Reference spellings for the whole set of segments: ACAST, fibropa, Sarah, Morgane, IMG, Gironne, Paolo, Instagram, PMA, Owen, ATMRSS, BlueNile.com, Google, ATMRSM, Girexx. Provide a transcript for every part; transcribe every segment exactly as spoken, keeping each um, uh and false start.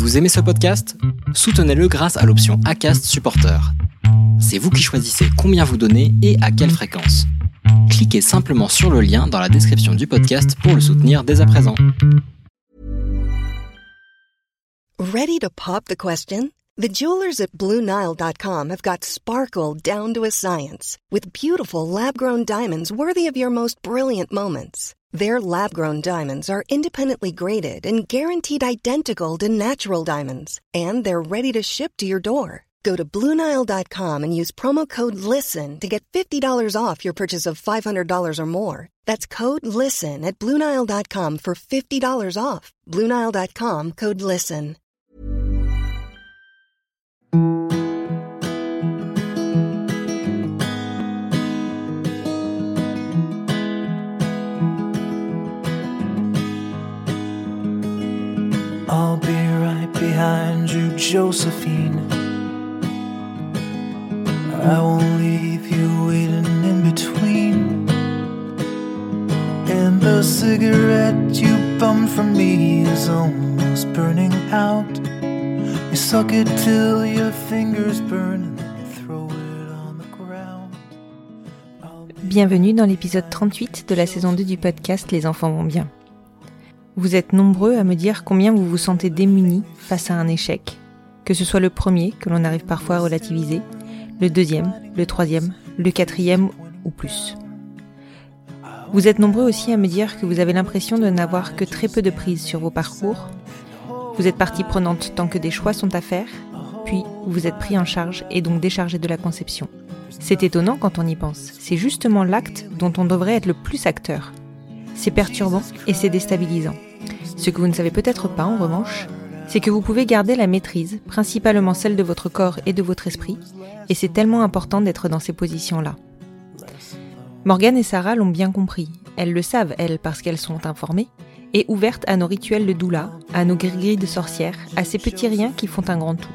Vous aimez ce podcast ? Soutenez-le grâce à l'option ACAST Supporter. C'est vous qui choisissez combien vous donnez et à quelle fréquence. Cliquez simplement sur le lien dans la description du podcast pour le soutenir dès à présent. Ready to pop the question? The jewelers at Blue Nile dot com have got sparkle down to a science with beautiful lab-grown diamonds worthy of your most brilliant moments. Their lab-grown diamonds are independently graded and guaranteed identical to natural diamonds, and they're ready to ship to your door. Go to Blue Nile dot com and use promo code LISTEN to get fifty dollars off your purchase of five hundred dollars or more. That's code LISTEN at Blue Nile dot com for fifty dollars off. Blue Nile dot com, code LISTEN. I'll be right behind you, Josephine. I won't leave you waiting in between. And the cigarette you bummed from me is almost burning out. You suck it till your fingers burn and then throw it on the ground. Bienvenue dans l'épisode trente-huit de la saison deux du podcast Les enfants vont bien. Vous êtes nombreux à me dire combien vous vous sentez démunis face à un échec, que ce soit le premier, que l'on arrive parfois à relativiser, le deuxième, le troisième, le quatrième ou plus. Vous êtes nombreux aussi à me dire que vous avez l'impression de n'avoir que très peu de prise sur vos parcours. Vous êtes partie prenante tant que des choix sont à faire, puis vous êtes pris en charge et donc déchargé de la conception. C'est étonnant quand on y pense, c'est justement l'acte dont on devrait être le plus acteur. C'est perturbant et c'est déstabilisant. Ce que vous ne savez peut-être pas, en revanche, c'est que vous pouvez garder la maîtrise, principalement celle de votre corps et de votre esprit, et c'est tellement important d'être dans ces positions-là. Morgane et Sarah l'ont bien compris. Elles le savent, elles, parce qu'elles sont informées, et ouvertes à nos rituels de doula, à nos gris-gris de sorcières, à ces petits riens qui font un grand tout.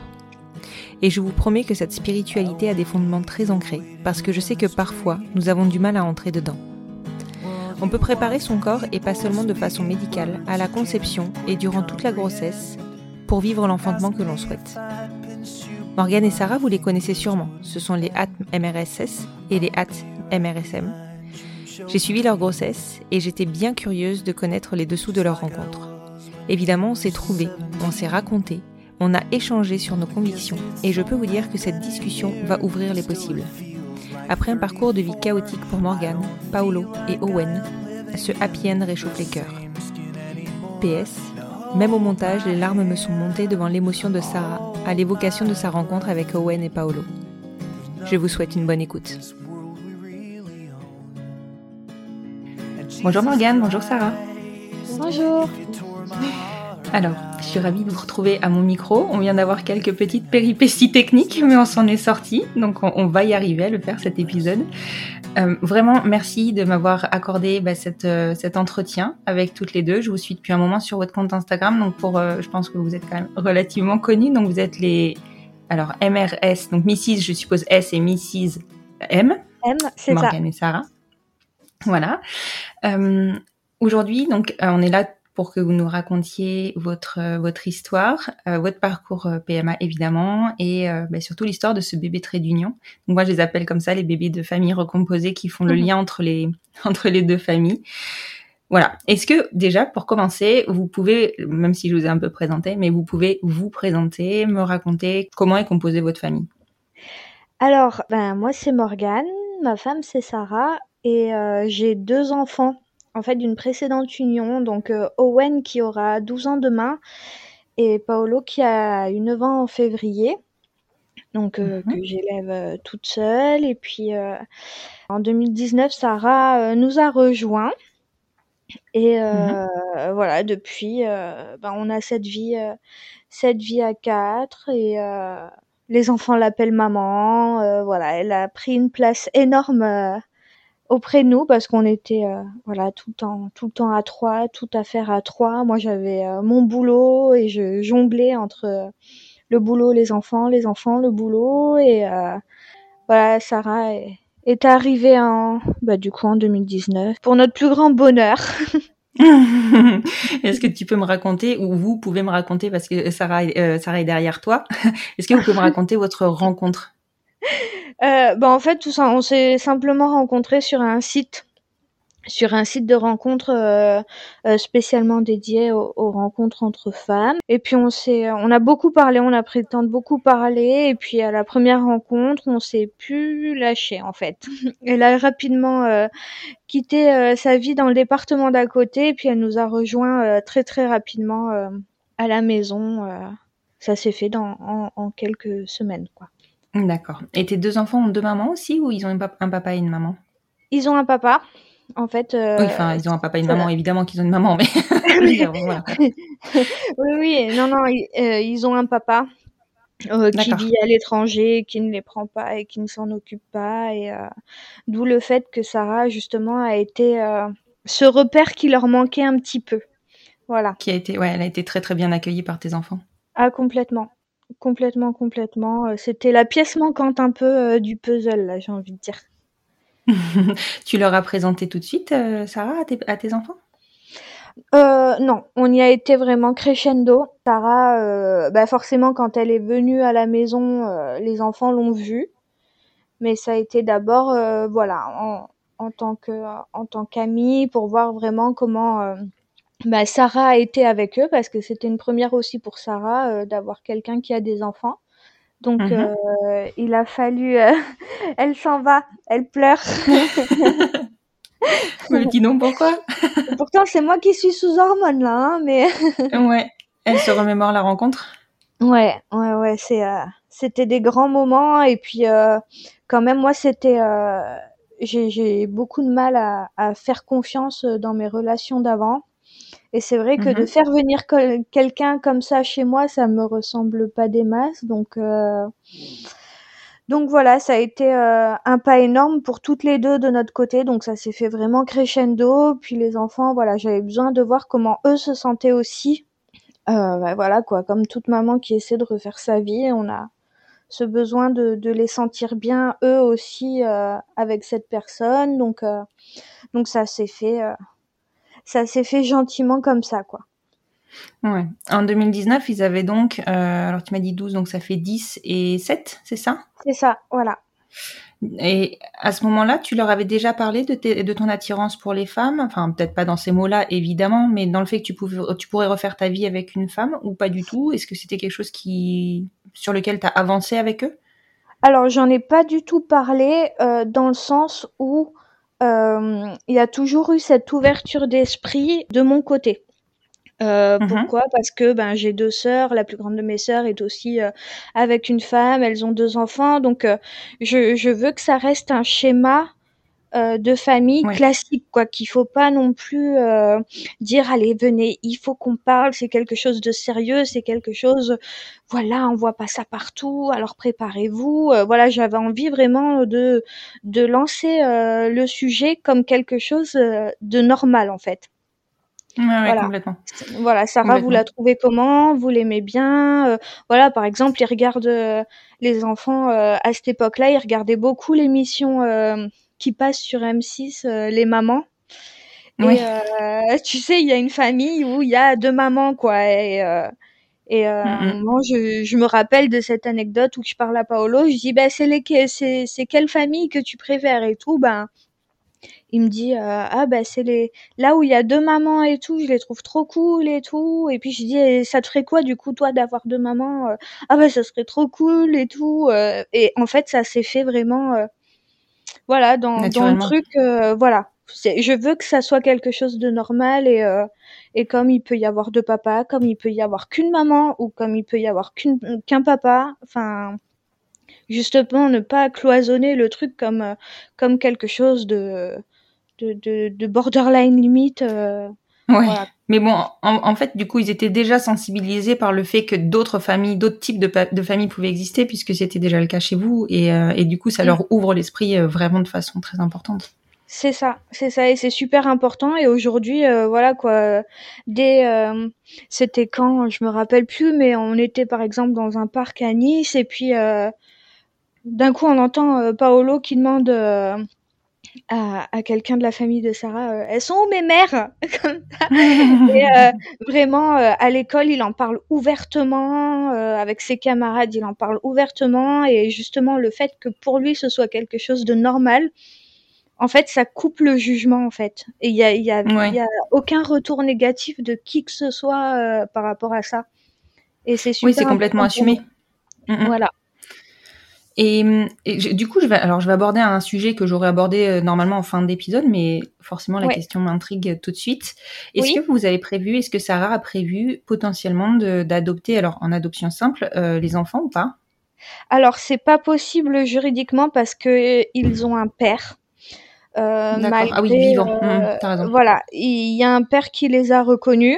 Et je vous promets que cette spiritualité a des fondements très ancrés, parce que je sais que parfois, nous avons du mal à entrer dedans. On peut préparer son corps, et pas seulement de façon médicale, à la conception et durant toute la grossesse, pour vivre l'enfantement que l'on souhaite. Morgane et Sarah, vous les connaissez sûrement, ce sont les A T M R S S et les A T M R S M. J'ai suivi leur grossesse et j'étais bien curieuse de connaître les dessous de leur rencontre. Évidemment, on s'est trouvés, on s'est racontés, on a échangé sur nos convictions, et je peux vous dire que cette discussion va ouvrir les possibles. Après un parcours de vie chaotique pour Morgane, Paolo et Owen, ce happy end réchauffe les cœurs. P S, même au montage, les larmes me sont montées devant l'émotion de Sarah à l'évocation de sa rencontre avec Owen et Paolo. Je vous souhaite une bonne écoute. Bonjour Morgane, bonjour Sarah. Bonjour. Alors, je suis ravie de vous retrouver à mon micro. On vient d'avoir quelques petites péripéties techniques, mais on s'en est sortis, donc on, on va y arriver à le faire, cet épisode. Euh, vraiment, merci de m'avoir accordé bah, cette, euh, cet entretien avec toutes les deux. Je vous suis depuis un moment sur votre compte Instagram, donc pour, euh, je pense que vous êtes quand même relativement connues. Donc vous êtes les, alors M R S, donc Missus, je suppose S et Missus M. M, c'est Morgane ça. Morgane et Sarah. Voilà. Euh, aujourd'hui, donc euh, on est là pour que vous nous racontiez votre euh, votre histoire, euh, votre parcours euh, P M A évidemment, et euh, bah, surtout l'histoire de ce bébé trait d'union. Donc moi je les appelle comme ça, les bébés de famille recomposés qui font le mmh. lien entre les entre les deux familles. Voilà. Est-ce que déjà pour commencer, vous pouvez, même si je vous ai un peu présenté, mais vous pouvez vous présenter, me raconter comment est composée votre famille ? Alors ben moi c'est Morgane, ma femme c'est Sarah, et euh, j'ai deux enfants. En fait, d'une précédente union, donc euh, Owen qui aura douze ans demain et Paolo qui a eu neuf ans en février, donc euh, mm-hmm. que j'élève euh, toute seule. Et puis euh, en deux mille dix-neuf, Sarah euh, nous a rejoints et euh, mm-hmm. voilà, depuis, euh, ben, on a cette vie, euh, cette vie à quatre et euh, les enfants l'appellent maman. Euh, voilà, elle a pris une place énorme. Euh, auprès de nous, parce qu'on était euh, voilà tout le temps tout le temps à trois, tout à faire à trois. Moi j'avais euh, mon boulot et je jonglais entre euh, le boulot, les enfants, les enfants, le boulot, et euh, voilà, Sarah est, est arrivée en bah du coup en deux mille dix-neuf pour notre plus grand bonheur. Est-ce que tu peux me raconter, ou vous pouvez me raconter, parce que Sarah, euh, Sarah est derrière toi, est-ce que vous pouvez me raconter votre rencontre? euh, bah, En fait, tout ça, on s'est simplement rencontrés sur un site, sur un site de rencontre euh, euh, spécialement dédié aux, aux rencontres entre femmes. Et puis, on, s'est, on a beaucoup parlé, on a pris le temps de beaucoup parler. Et puis, à la première rencontre, on s'est plus lâché, en fait. Elle a rapidement euh, quitté euh, sa vie dans le département d'à côté. Et puis, elle nous a rejoint euh, très, très rapidement euh, à la maison. Euh, ça s'est fait dans, en, en quelques semaines, quoi. D'accord. Et tes deux enfants ont deux mamans aussi, ou ils ont un papa et une maman? Ils ont un papa. En fait, euh, oui, enfin, ils ont un papa et une maman. Évidemment qu'ils ont une maman, mais mais voilà. Oui, oui, non, non, ils, euh, ils ont un papa euh, qui vit à l'étranger, qui ne les prend pas et qui ne s'en occupe pas, et euh, d'où le fait que Sarah justement a été euh, ce repère qui leur manquait un petit peu, voilà. Qui a été, ouais, elle a été très très bien accueillie par tes enfants. Ah, complètement. Complètement, complètement. C'était la pièce manquante un peu euh, du puzzle, là, j'ai envie de dire. Tu leur as présenté tout de suite, euh, Sarah, à tes, à tes enfants? euh, Non, on y a été vraiment crescendo. Sarah, euh, bah forcément, quand elle est venue à la maison, euh, les enfants l'ont vue. Mais ça a été d'abord, euh, voilà, en, en tant que, en tant qu'amie, pour voir vraiment comment... Euh, Bah, Sarah a été avec eux, parce que c'était une première aussi pour Sarah euh, d'avoir quelqu'un qui a des enfants. Donc, mm-hmm. euh, il a fallu... Euh, elle s'en va, elle pleure. Mais dis donc, pourquoi? Pourtant, c'est moi qui suis sous hormones, là. Hein, mais ouais, elle se remémore la rencontre. Ouais, ouais, ouais, c'est, euh, c'était des grands moments. Et puis, euh, quand même, moi, c'était... Euh, j'ai, j'ai beaucoup de mal à, à faire confiance dans mes relations d'avant. Et c'est vrai que mmh. de faire venir col- quelqu'un comme ça chez moi, ça me ressemble pas des masses. Donc, euh... donc voilà, ça a été euh, un pas énorme pour toutes les deux de notre côté. Donc ça s'est fait vraiment crescendo. Puis les enfants, voilà, j'avais besoin de voir comment eux se sentaient aussi. Euh, bah, voilà quoi, comme toute maman qui essaie de refaire sa vie, on a ce besoin de, de les sentir bien eux aussi euh, avec cette personne. Donc, euh... donc ça s'est fait... Euh... Ça s'est fait gentiment comme ça, quoi. Ouais. En deux mille dix-neuf, ils avaient donc... Euh, alors, tu m'as dit douze, donc ça fait dix et sept, c'est ça? C'est ça, voilà. Et à ce moment-là, tu leur avais déjà parlé de, t- de ton attirance pour les femmes? Enfin, peut-être pas dans ces mots-là, évidemment, mais dans le fait que tu, pouvais, tu pourrais refaire ta vie avec une femme, ou pas du tout? Est-ce que c'était quelque chose qui, sur lequel tu as avancé avec eux? Alors, j'en ai pas du tout parlé euh, dans le sens où... Euh, il y a toujours eu cette ouverture d'esprit de mon côté. Euh, mmh. Pourquoi ? Parce que ben, j'ai deux sœurs, la plus grande de mes sœurs est aussi euh, avec une femme, elles ont deux enfants, donc euh, je, je veux que ça reste un schéma euh, de famille ouais. classique, quoi, qu'il ne faut pas non plus euh, dire « Allez, venez, il faut qu'on parle, c'est quelque chose de sérieux, c'est quelque chose, voilà, on ne voit pas ça partout, alors préparez-vous. » euh, Voilà, j'avais envie vraiment de, de lancer euh, le sujet comme quelque chose euh, de normal, en fait. Ouais, ouais, voilà. Complètement. Voilà, Sarah, complètement. Vous la trouvez comment? Vous l'aimez bien? euh, Voilà, par exemple, ils regardent, euh, les enfants, euh, à cette époque-là, ils regardaient beaucoup l'émission... Euh, qui passe sur M six, euh, les mamans. Oui. Et, euh, tu sais, il y a une famille où il y a deux mamans, quoi. Et, euh, et euh, mm-hmm. moi, je, je me rappelle de cette anecdote où je parle à Paolo. Je dis, bah, c'est, les, c'est, c'est quelle famille que tu préfères et tout. Ben, il me dit, euh, ah, bah, c'est les... là où il y a deux mamans et tout, je les trouve trop cool et tout. Et puis, je dis, eh, ça te ferait quoi, du coup, toi, d'avoir deux mamans? Ah, bah, ça serait trop cool et tout. Et en fait, ça s'est fait vraiment... Euh, Voilà, dans, dans le truc, euh, voilà. C'est, je veux que ça soit quelque chose de normal et, euh, et comme il peut y avoir deux papas, comme il peut y avoir qu'une maman ou comme il peut y avoir qu'une, qu'un papa, enfin, justement, ne pas cloisonner le truc comme, comme quelque chose de, de, de, de borderline limite. Euh, ouais. Voilà. Mais bon, en, en fait, du coup, ils étaient déjà sensibilisés par le fait que d'autres familles, d'autres types de, pa- de familles pouvaient exister, puisque c'était déjà le cas chez vous, et, euh, et du coup, ça leur ouvre l'esprit euh, vraiment de façon très importante. C'est ça, c'est ça, et c'est super important. Et aujourd'hui, euh, voilà quoi. Dès, euh, c'était quand, je me rappelle plus, mais on était par exemple dans un parc à Nice, et puis euh, d'un coup, on entend euh, Paolo qui demande. Euh, à, à quelqu'un de la famille de Sarah, euh, elles sont où mes mères? Comme ça. Et euh, vraiment, euh, à l'école, il en parle ouvertement, euh, avec ses camarades, il en parle ouvertement. Et justement, le fait que pour lui, ce soit quelque chose de normal, en fait, ça coupe le jugement, en fait. Et il y a, y a, ouais. y a aucun retour négatif de qui que ce soit euh, par rapport à ça. Et c'est super. Oui, c'est complètement assumé. Mmh. Voilà. Et, et du coup, je vais, alors je vais aborder un sujet que j'aurais abordé euh, normalement en fin d'épisode, mais forcément la ouais. question m'intrigue tout de suite. Est-ce oui. que vous avez prévu, est-ce que Sarah a prévu potentiellement de, d'adopter, alors en adoption simple, euh, les enfants ou pas? Alors, c'est pas possible juridiquement parce que euh, ils ont un père. Euh, D'accord. Malgré, ah oui, vivant. Euh, mmh, t'as raison. Voilà, il y a un père qui les a reconnus.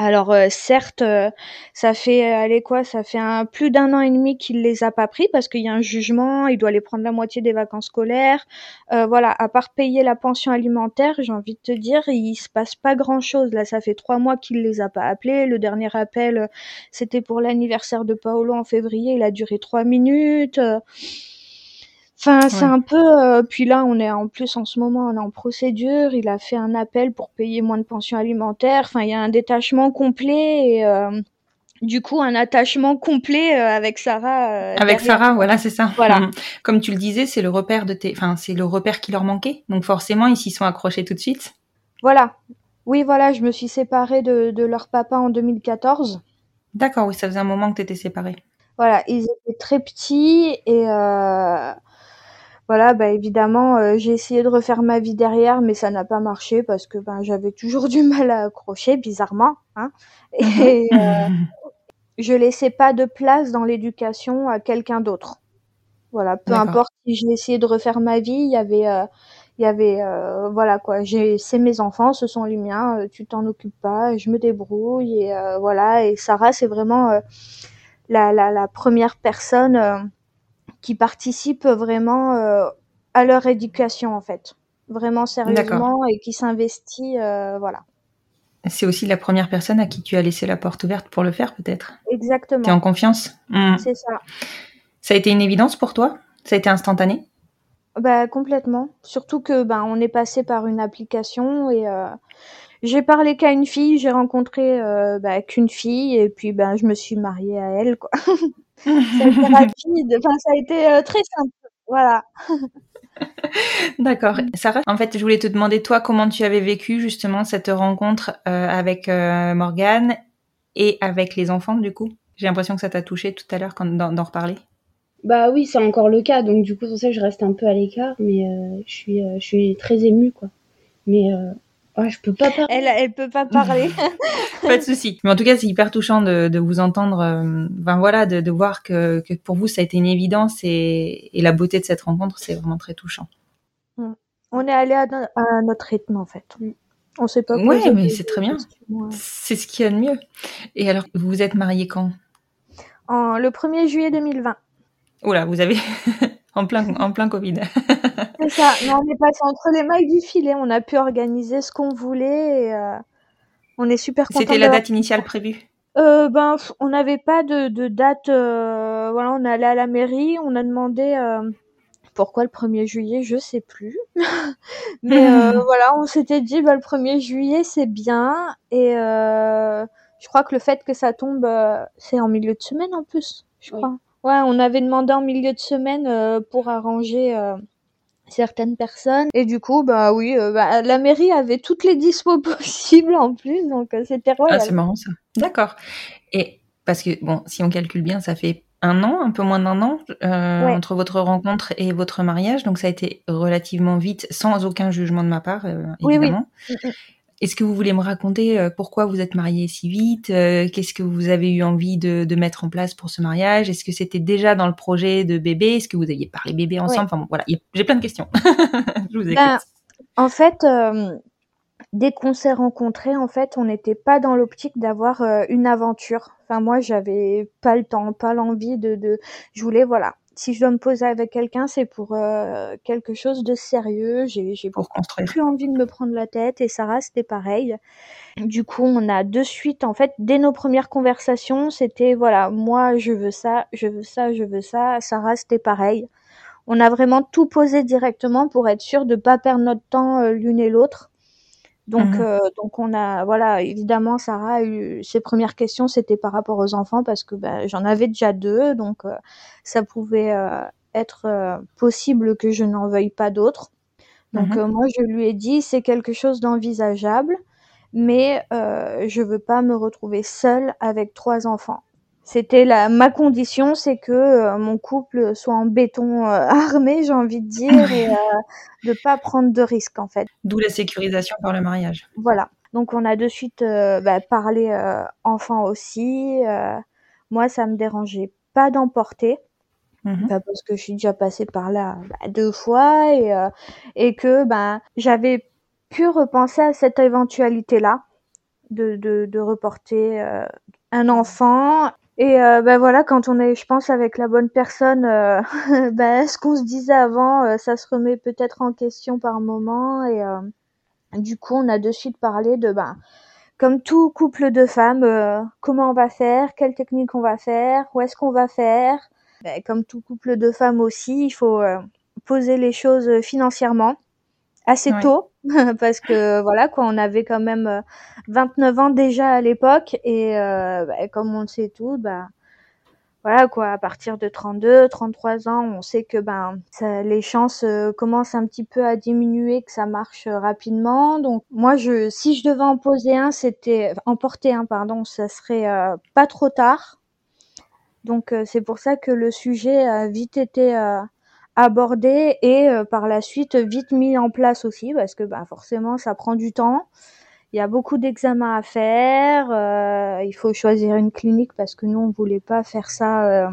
Alors euh, certes, euh, ça fait allez quoi, ça fait un, plus d'un an et demi qu'il les a pas pris parce qu'il y a un jugement, il doit les prendre la moitié des vacances scolaires. Euh, voilà, à part payer la pension alimentaire, j'ai envie de te dire, il se passe pas grand chose. Là, ça fait trois mois qu'il les a pas appelés. Le dernier appel, euh, c'était pour l'anniversaire de Paolo en février. Il a duré trois minutes. Euh... Enfin, ouais. c'est un peu... Euh, puis là, on est en plus, en ce moment, on est en procédure. Il a fait un appel pour payer moins de pension alimentaire. Enfin, il y a un détachement complet et euh, du coup, un attachement complet euh, avec Sarah. Euh, avec derrière. Sarah, voilà, c'est ça. Voilà. Comme tu le disais, c'est le repère de tes... Enfin, c'est le repère qui leur manquait. Donc forcément, ils s'y sont accrochés tout de suite. Voilà. Oui, voilà, je me suis séparée de, de leur papa en deux mille quatorze. D'accord, oui, ça faisait un moment que tu étais séparée. Voilà, ils étaient très petits et... Euh... Voilà, bah évidemment, euh, j'ai essayé de refaire ma vie derrière, mais ça n'a pas marché parce que ben bah, j'avais toujours du mal à accrocher, bizarrement. Hein et euh, je laissais pas de place dans l'éducation à quelqu'un d'autre. Voilà, peu D'accord. importe si j'ai essayé de refaire ma vie, il y avait, euh, il y avait, euh, voilà quoi. J'ai, c'est mes enfants, ce sont les miens. Euh, tu t'en occupes pas, je me débrouille et euh, voilà. Et Sarah, c'est vraiment euh, la, la, la première personne. Euh, qui participent vraiment euh, à leur éducation, en fait. Vraiment sérieusement D'accord. et qui s'investit, euh, voilà. C'est aussi la première personne à qui tu as laissé la porte ouverte pour le faire, peut-être. Exactement. T'es en confiance. Mmh. C'est ça. Ça a été une évidence pour toi? Ça a été instantané? Bah, complètement. Surtout que, bah, on est passé par une application et... Euh... J'ai parlé qu'à une fille, j'ai rencontré euh, bah, qu'une fille, et puis ben bah, je me suis mariée à elle, quoi. Ça a été rapide, enfin ça a été euh, très simple, voilà. D'accord. Sarah, en fait, je voulais te demander toi comment tu avais vécu justement cette rencontre euh, avec euh, Morgane et avec les enfants du coup. J'ai l'impression que ça t'a touchée tout à l'heure quand d'en, d'en reparler. Bah oui, c'est encore le cas, donc du coup pour ça je reste un peu à l'écart, mais euh, je suis, euh, je suis très émue, quoi. Mais euh... Ouais, je peux pas parler. Elle, elle peut pas parler. Pas de souci. Mais en tout cas, c'est hyper touchant de, de vous entendre. Euh, ben voilà, de, de voir que, que pour vous, ça a été une évidence et, et la beauté de cette rencontre, c'est vraiment très touchant. On est allé à, à notre rythme, en fait. On sait pas. Oui, mais c'est très bien. Ouais. C'est ce qu'il y a de mieux. Et alors, vous vous êtes mariés quand? En, le premier juillet deux mille vingt. Oula, vous avez en plein en plein Covid. C'est ça, mais on est passé entre les mailles du filet, on a pu organiser ce qu'on voulait et euh, on est super contents. C'était la date initiale prévue? euh, ben, On n'avait pas de, de date, euh, voilà, on est allé à la mairie, on a demandé euh, pourquoi le premier juillet, je sais plus. Mais euh, voilà, on s'était dit bah, le premier juillet c'est bien et euh, je crois que le fait que ça tombe, euh, c'est en milieu de semaine en plus, je crois. Oui. Ouais, on avait demandé en milieu de semaine euh, pour arranger... Euh, certaines personnes et du coup bah oui euh, bah, la mairie avait toutes les dispos possibles en plus donc euh, c'était royal. Ah c'est marrant ça. D'accord. Et parce que bon si on calcule bien ça fait un an, un peu moins d'un an euh, ouais. entre votre rencontre et votre mariage donc ça a été relativement vite sans aucun jugement de ma part euh, évidemment. Oui, oui. Est-ce que vous voulez me raconter euh, pourquoi vous êtes mariés si vite euh, qu'est-ce que vous avez eu envie de, de mettre en place pour ce mariage? Est-ce que c'était déjà dans le projet de bébé? Est-ce que vous aviez parlé bébé ensemble? Ouais. Enfin bon, voilà, y a... j'ai plein de questions. Je vous écoute. Ben, en fait, euh, dès qu'on s'est rencontrés, en fait, on n'était pas dans l'optique d'avoir euh, une aventure. Enfin, moi, j'avais pas le temps, pas l'envie de... de... Je voulais, voilà... Si je dois me poser avec quelqu'un, c'est pour euh, quelque chose de sérieux. J'ai, j'ai pour construire. Plus envie de me prendre la tête. Et Sarah, c'était pareil. Du coup, on a de suite, en fait, dès nos premières conversations, c'était, voilà, moi, je veux ça, je veux ça, je veux ça. Sarah, c'était pareil. On a vraiment tout posé directement pour être sûr de ne pas perdre notre temps euh, l'une et l'autre. Donc, mmh. euh, donc on a, voilà, évidemment, Sarah a eu ses premières questions, c'était par rapport aux enfants parce que bah, j'en avais déjà deux, donc euh, ça pouvait euh, être euh, possible que je n'en veuille pas d'autres. Donc mmh. euh, moi, je lui ai dit, c'est quelque chose d'envisageable, mais euh, je veux pas me retrouver seule avec trois enfants. C'était la, ma condition, c'est que euh, mon couple soit en béton euh, armé, j'ai envie de dire, et euh, de pas prendre de risques, en fait. D'où la sécurisation par le mariage. Voilà. Donc, on a de suite euh, bah, parlé euh, enfant aussi. Euh, moi, ça me dérangeait pas d'emporter, mmh. bah, parce que je suis déjà passée par là bah, deux fois, et, euh, et que bah, j'avais pu repenser à cette éventualité-là, de, de, de reporter euh, un enfant. Et euh, ben bah voilà, quand on est, je pense, avec la bonne personne, euh, bah, ce qu'on se disait avant, euh, ça se remet peut-être en question par moment. Et euh, du coup, on a de suite parlé de, ben, bah, comme tout couple de femmes, euh, comment on va faire, quelle technique on va faire, où est-ce qu'on va faire. Bah, comme tout couple de femmes aussi, il faut euh, poser les choses financièrement assez ouais. tôt. Parce que voilà quoi, on avait quand même vingt-neuf ans déjà à l'époque et euh, bah, comme on le sait tout, bah voilà quoi, à partir de trente-deux, trente-trois ans, on sait que ben bah, ça, les chances euh, commencent un petit peu à diminuer, que ça marche euh, rapidement. Donc moi, je si je devais en poser un, c'était en porter un, pardon, ça serait euh, pas trop tard. Donc euh, c'est pour ça que le sujet a vite été euh, abordé et euh, par la suite vite mis en place aussi parce que bah, forcément ça prend du temps, il y a beaucoup d'examens à faire, euh, il faut choisir une clinique parce que nous on voulait pas faire ça euh,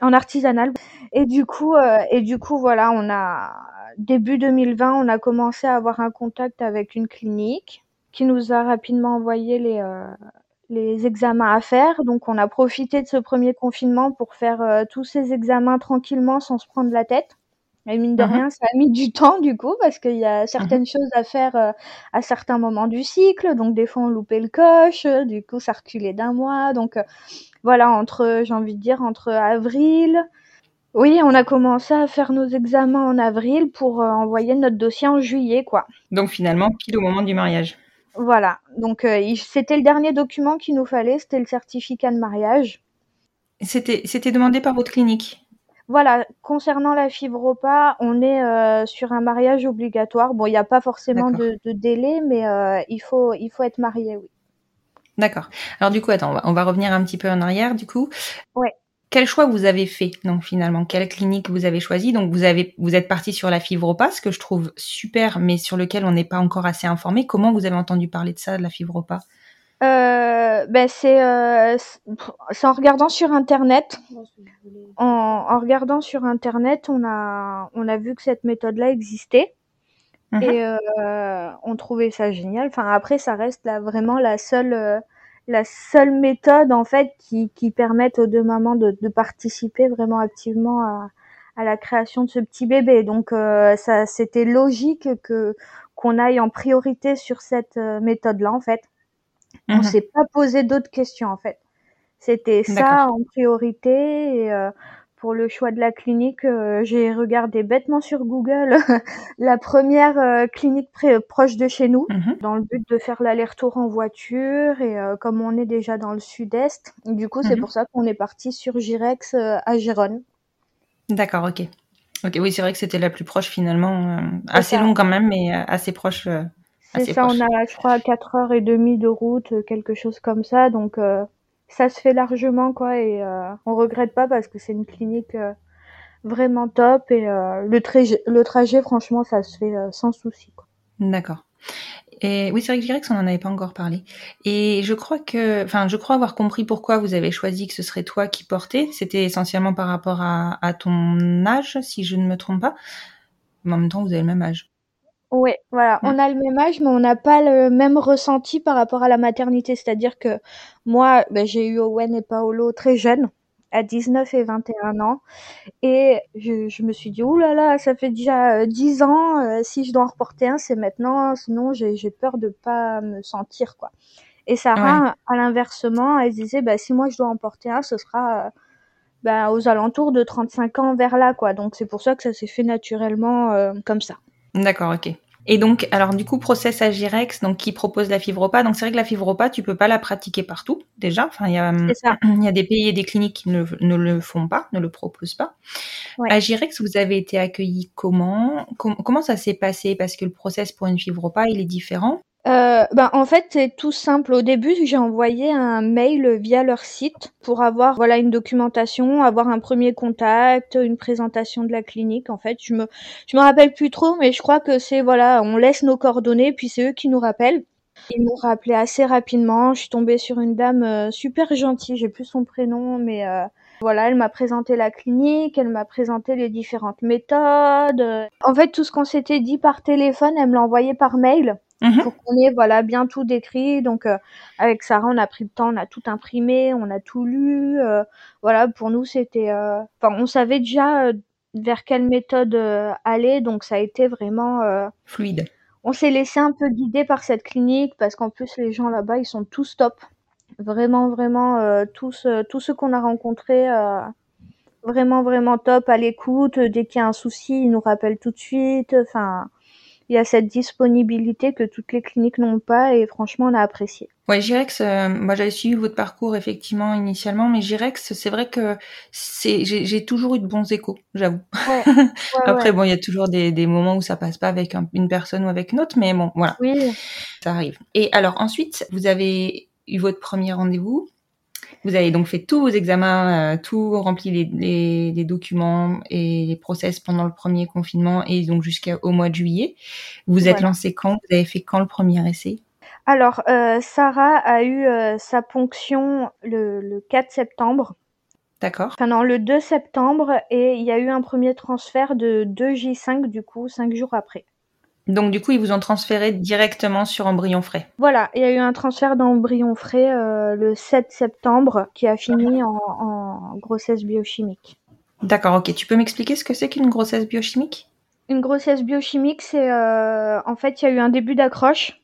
en artisanal et du coup euh, et du coup voilà, on a début deux mille vingt, on a commencé à avoir un contact avec une clinique qui nous a rapidement envoyé les euh, les examens à faire, donc on a profité de ce premier confinement pour faire euh, tous ces examens tranquillement sans se prendre la tête, et mine de mm-hmm. rien ça a mis du temps du coup, parce qu'il y a certaines mm-hmm. choses à faire euh, à certains moments du cycle, donc des fois on loupait le coche, du coup ça reculait d'un mois, donc euh, voilà, entre, j'ai envie de dire, entre avril, oui, on a commencé à faire nos examens en avril pour euh, envoyer notre dossier en juillet, quoi. Donc finalement, pile au moment du mariage. Voilà, donc euh, il, c'était le dernier document qu'il nous fallait, c'était le certificat de mariage. C'était, c'était demandé par votre clinique. Voilà, concernant la fibropa, on est euh, sur un mariage obligatoire. Bon, il n'y a pas forcément de, de délai, mais euh, il faut, il faut être marié, oui. D'accord. Alors du coup, attends, on va, on va revenir un petit peu en arrière, du coup. Ouais. Quel choix vous avez fait, donc finalement, quelle clinique vous avez choisi? Donc vous avez, vous êtes parti sur la fibropa, ce que je trouve super, mais sur lequel on n'est pas encore assez informé. Comment vous avez entendu parler de ça, de la fibropa? euh, Ben c'est, euh, c'est en regardant sur internet. En, en regardant sur internet, on a, on a vu que cette méthode-là existait. Mmh. Et euh, on trouvait ça génial. Enfin après, ça reste là, vraiment la seule. Euh, la seule méthode, en fait, qui, qui permette aux deux mamans de, de participer vraiment activement à, à la création de ce petit bébé. Donc, euh, ça, c'était logique que, qu'on aille en priorité sur cette méthode-là, en fait. Mmh. On s'est pas posé d'autres questions, en fait. C'était ça D'accord. en priorité. Et, euh, pour le choix de la clinique, euh, j'ai regardé bêtement sur Google la première euh, clinique pré- proche de chez nous, mmh. dans le but de faire l'aller-retour en voiture. Et euh, comme on est déjà dans le sud-est, du coup, c'est mmh. pour ça qu'on est parti sur Girexx euh, à Gironne. D'accord, ok. Ok, oui, c'est vrai que c'était la plus proche finalement. Euh, assez long quand même, mais euh, assez proche. Euh, c'est assez ça, proche. On a, je crois, quatre heures trente de route, quelque chose comme ça. Donc... Euh... ça se fait largement, quoi, et euh, on regrette pas parce que c'est une clinique euh, vraiment top et euh, le, tra- le trajet, franchement, ça se fait euh, sans souci, quoi. D'accord. Et oui, c'est vrai que Girexx, on n'en avait pas encore parlé. Et je crois que, enfin, je crois avoir compris pourquoi vous avez choisi que ce serait toi qui portais. C'était essentiellement par rapport à, à ton âge, si je ne me trompe pas. Mais en même temps, vous avez le même âge. Oui, voilà, on a le même âge, mais on n'a pas le même ressenti par rapport à la maternité. C'est-à-dire que moi, ben, j'ai eu Owen et Paolo très jeunes, à dix-neuf et vingt et un ans. Et je, je me suis dit, ouh là là, ça fait déjà dix ans, euh, si je dois en reporter un, c'est maintenant, sinon j'ai, j'ai peur de ne pas me sentir, quoi. Et Sarah, ouais. à l'inversement, elle disait, bah, si moi je dois en porter un, ce sera... Euh, ben, aux alentours de trente-cinq ans vers là, quoi. Donc c'est pour ça que ça s'est fait naturellement euh, comme ça. D'accord, ok. Et donc, alors du coup, process à Girexx, donc qui propose la fibropa. Donc c'est vrai que la fibropa, tu peux pas la pratiquer partout déjà. Enfin, il y a il y a des pays et des cliniques qui ne, ne le font pas, ne le proposent pas. Ouais. À Girexx, vous avez été accueillis comment Com- Comment ça s'est passé? Parce que le process pour une fibropa, il est différent. Euh, ben en fait c'est tout simple. Au début j'ai envoyé un mail via leur site pour avoir voilà une documentation, avoir un premier contact, une présentation de la clinique. En fait je me je me rappelle plus trop, mais je crois que c'est voilà on laisse nos coordonnées puis c'est eux qui nous rappellent. Ils m'ont rappelé assez rapidement. Je suis tombée sur une dame euh, super gentille. J'ai plus son prénom, mais euh, voilà, elle m'a présenté la clinique, elle m'a présenté les différentes méthodes. En fait tout ce qu'on s'était dit par téléphone, elle me l'a envoyé par mail. Mmh. Pour qu'on ait voilà, bien tout décrit. Donc, euh, avec Sarah, on a pris le temps, on a tout imprimé, on a tout lu. Euh, voilà, pour nous, c'était... Euh... Enfin, on savait déjà euh, vers quelle méthode euh, aller. Donc, ça a été vraiment... Euh... Fluide. On s'est laissé un peu guider par cette clinique parce qu'en plus, les gens là-bas, ils sont tous top. Vraiment, vraiment, euh, tous, euh, tous ceux qu'on a rencontrés... Euh... Vraiment, vraiment top, à l'écoute. Dès qu'il y a un souci, ils nous rappellent tout de suite. Enfin... Il y a cette disponibilité que toutes les cliniques n'ont pas et franchement, on a apprécié. Ouais, Girexx, euh, moi j'avais suivi votre parcours effectivement initialement, mais Girexx, c'est vrai que c'est, j'ai, j'ai toujours eu de bons échos, j'avoue. Ouais, ouais, après, ouais. Bon, il y a toujours des, des moments où ça passe pas avec un, une personne ou avec une autre, mais bon, voilà, oui. Ça arrive. Et alors ensuite, vous avez eu votre premier rendez-vous. Vous avez donc fait tous vos examens, euh, tout rempli les, les, les documents et les process pendant le premier confinement et donc jusqu'au mois de juillet. Vous vous êtes lancé quand ? Vous avez fait quand le premier essai ? Alors, euh, Sarah a eu euh, sa ponction le, le quatre septembre. D'accord. Enfin non, le deux septembre, et il y a eu un premier transfert de deux J cinq du coup, cinq jours après. Donc du coup, ils vous ont transféré directement sur embryon frais. Voilà, il y a eu un transfert d'embryon frais euh, le sept septembre qui a fini en, en grossesse biochimique. D'accord, ok. Tu peux m'expliquer ce que c'est qu'une grossesse biochimique ? Une grossesse biochimique, c'est euh, en fait, il y a eu un début d'accroche,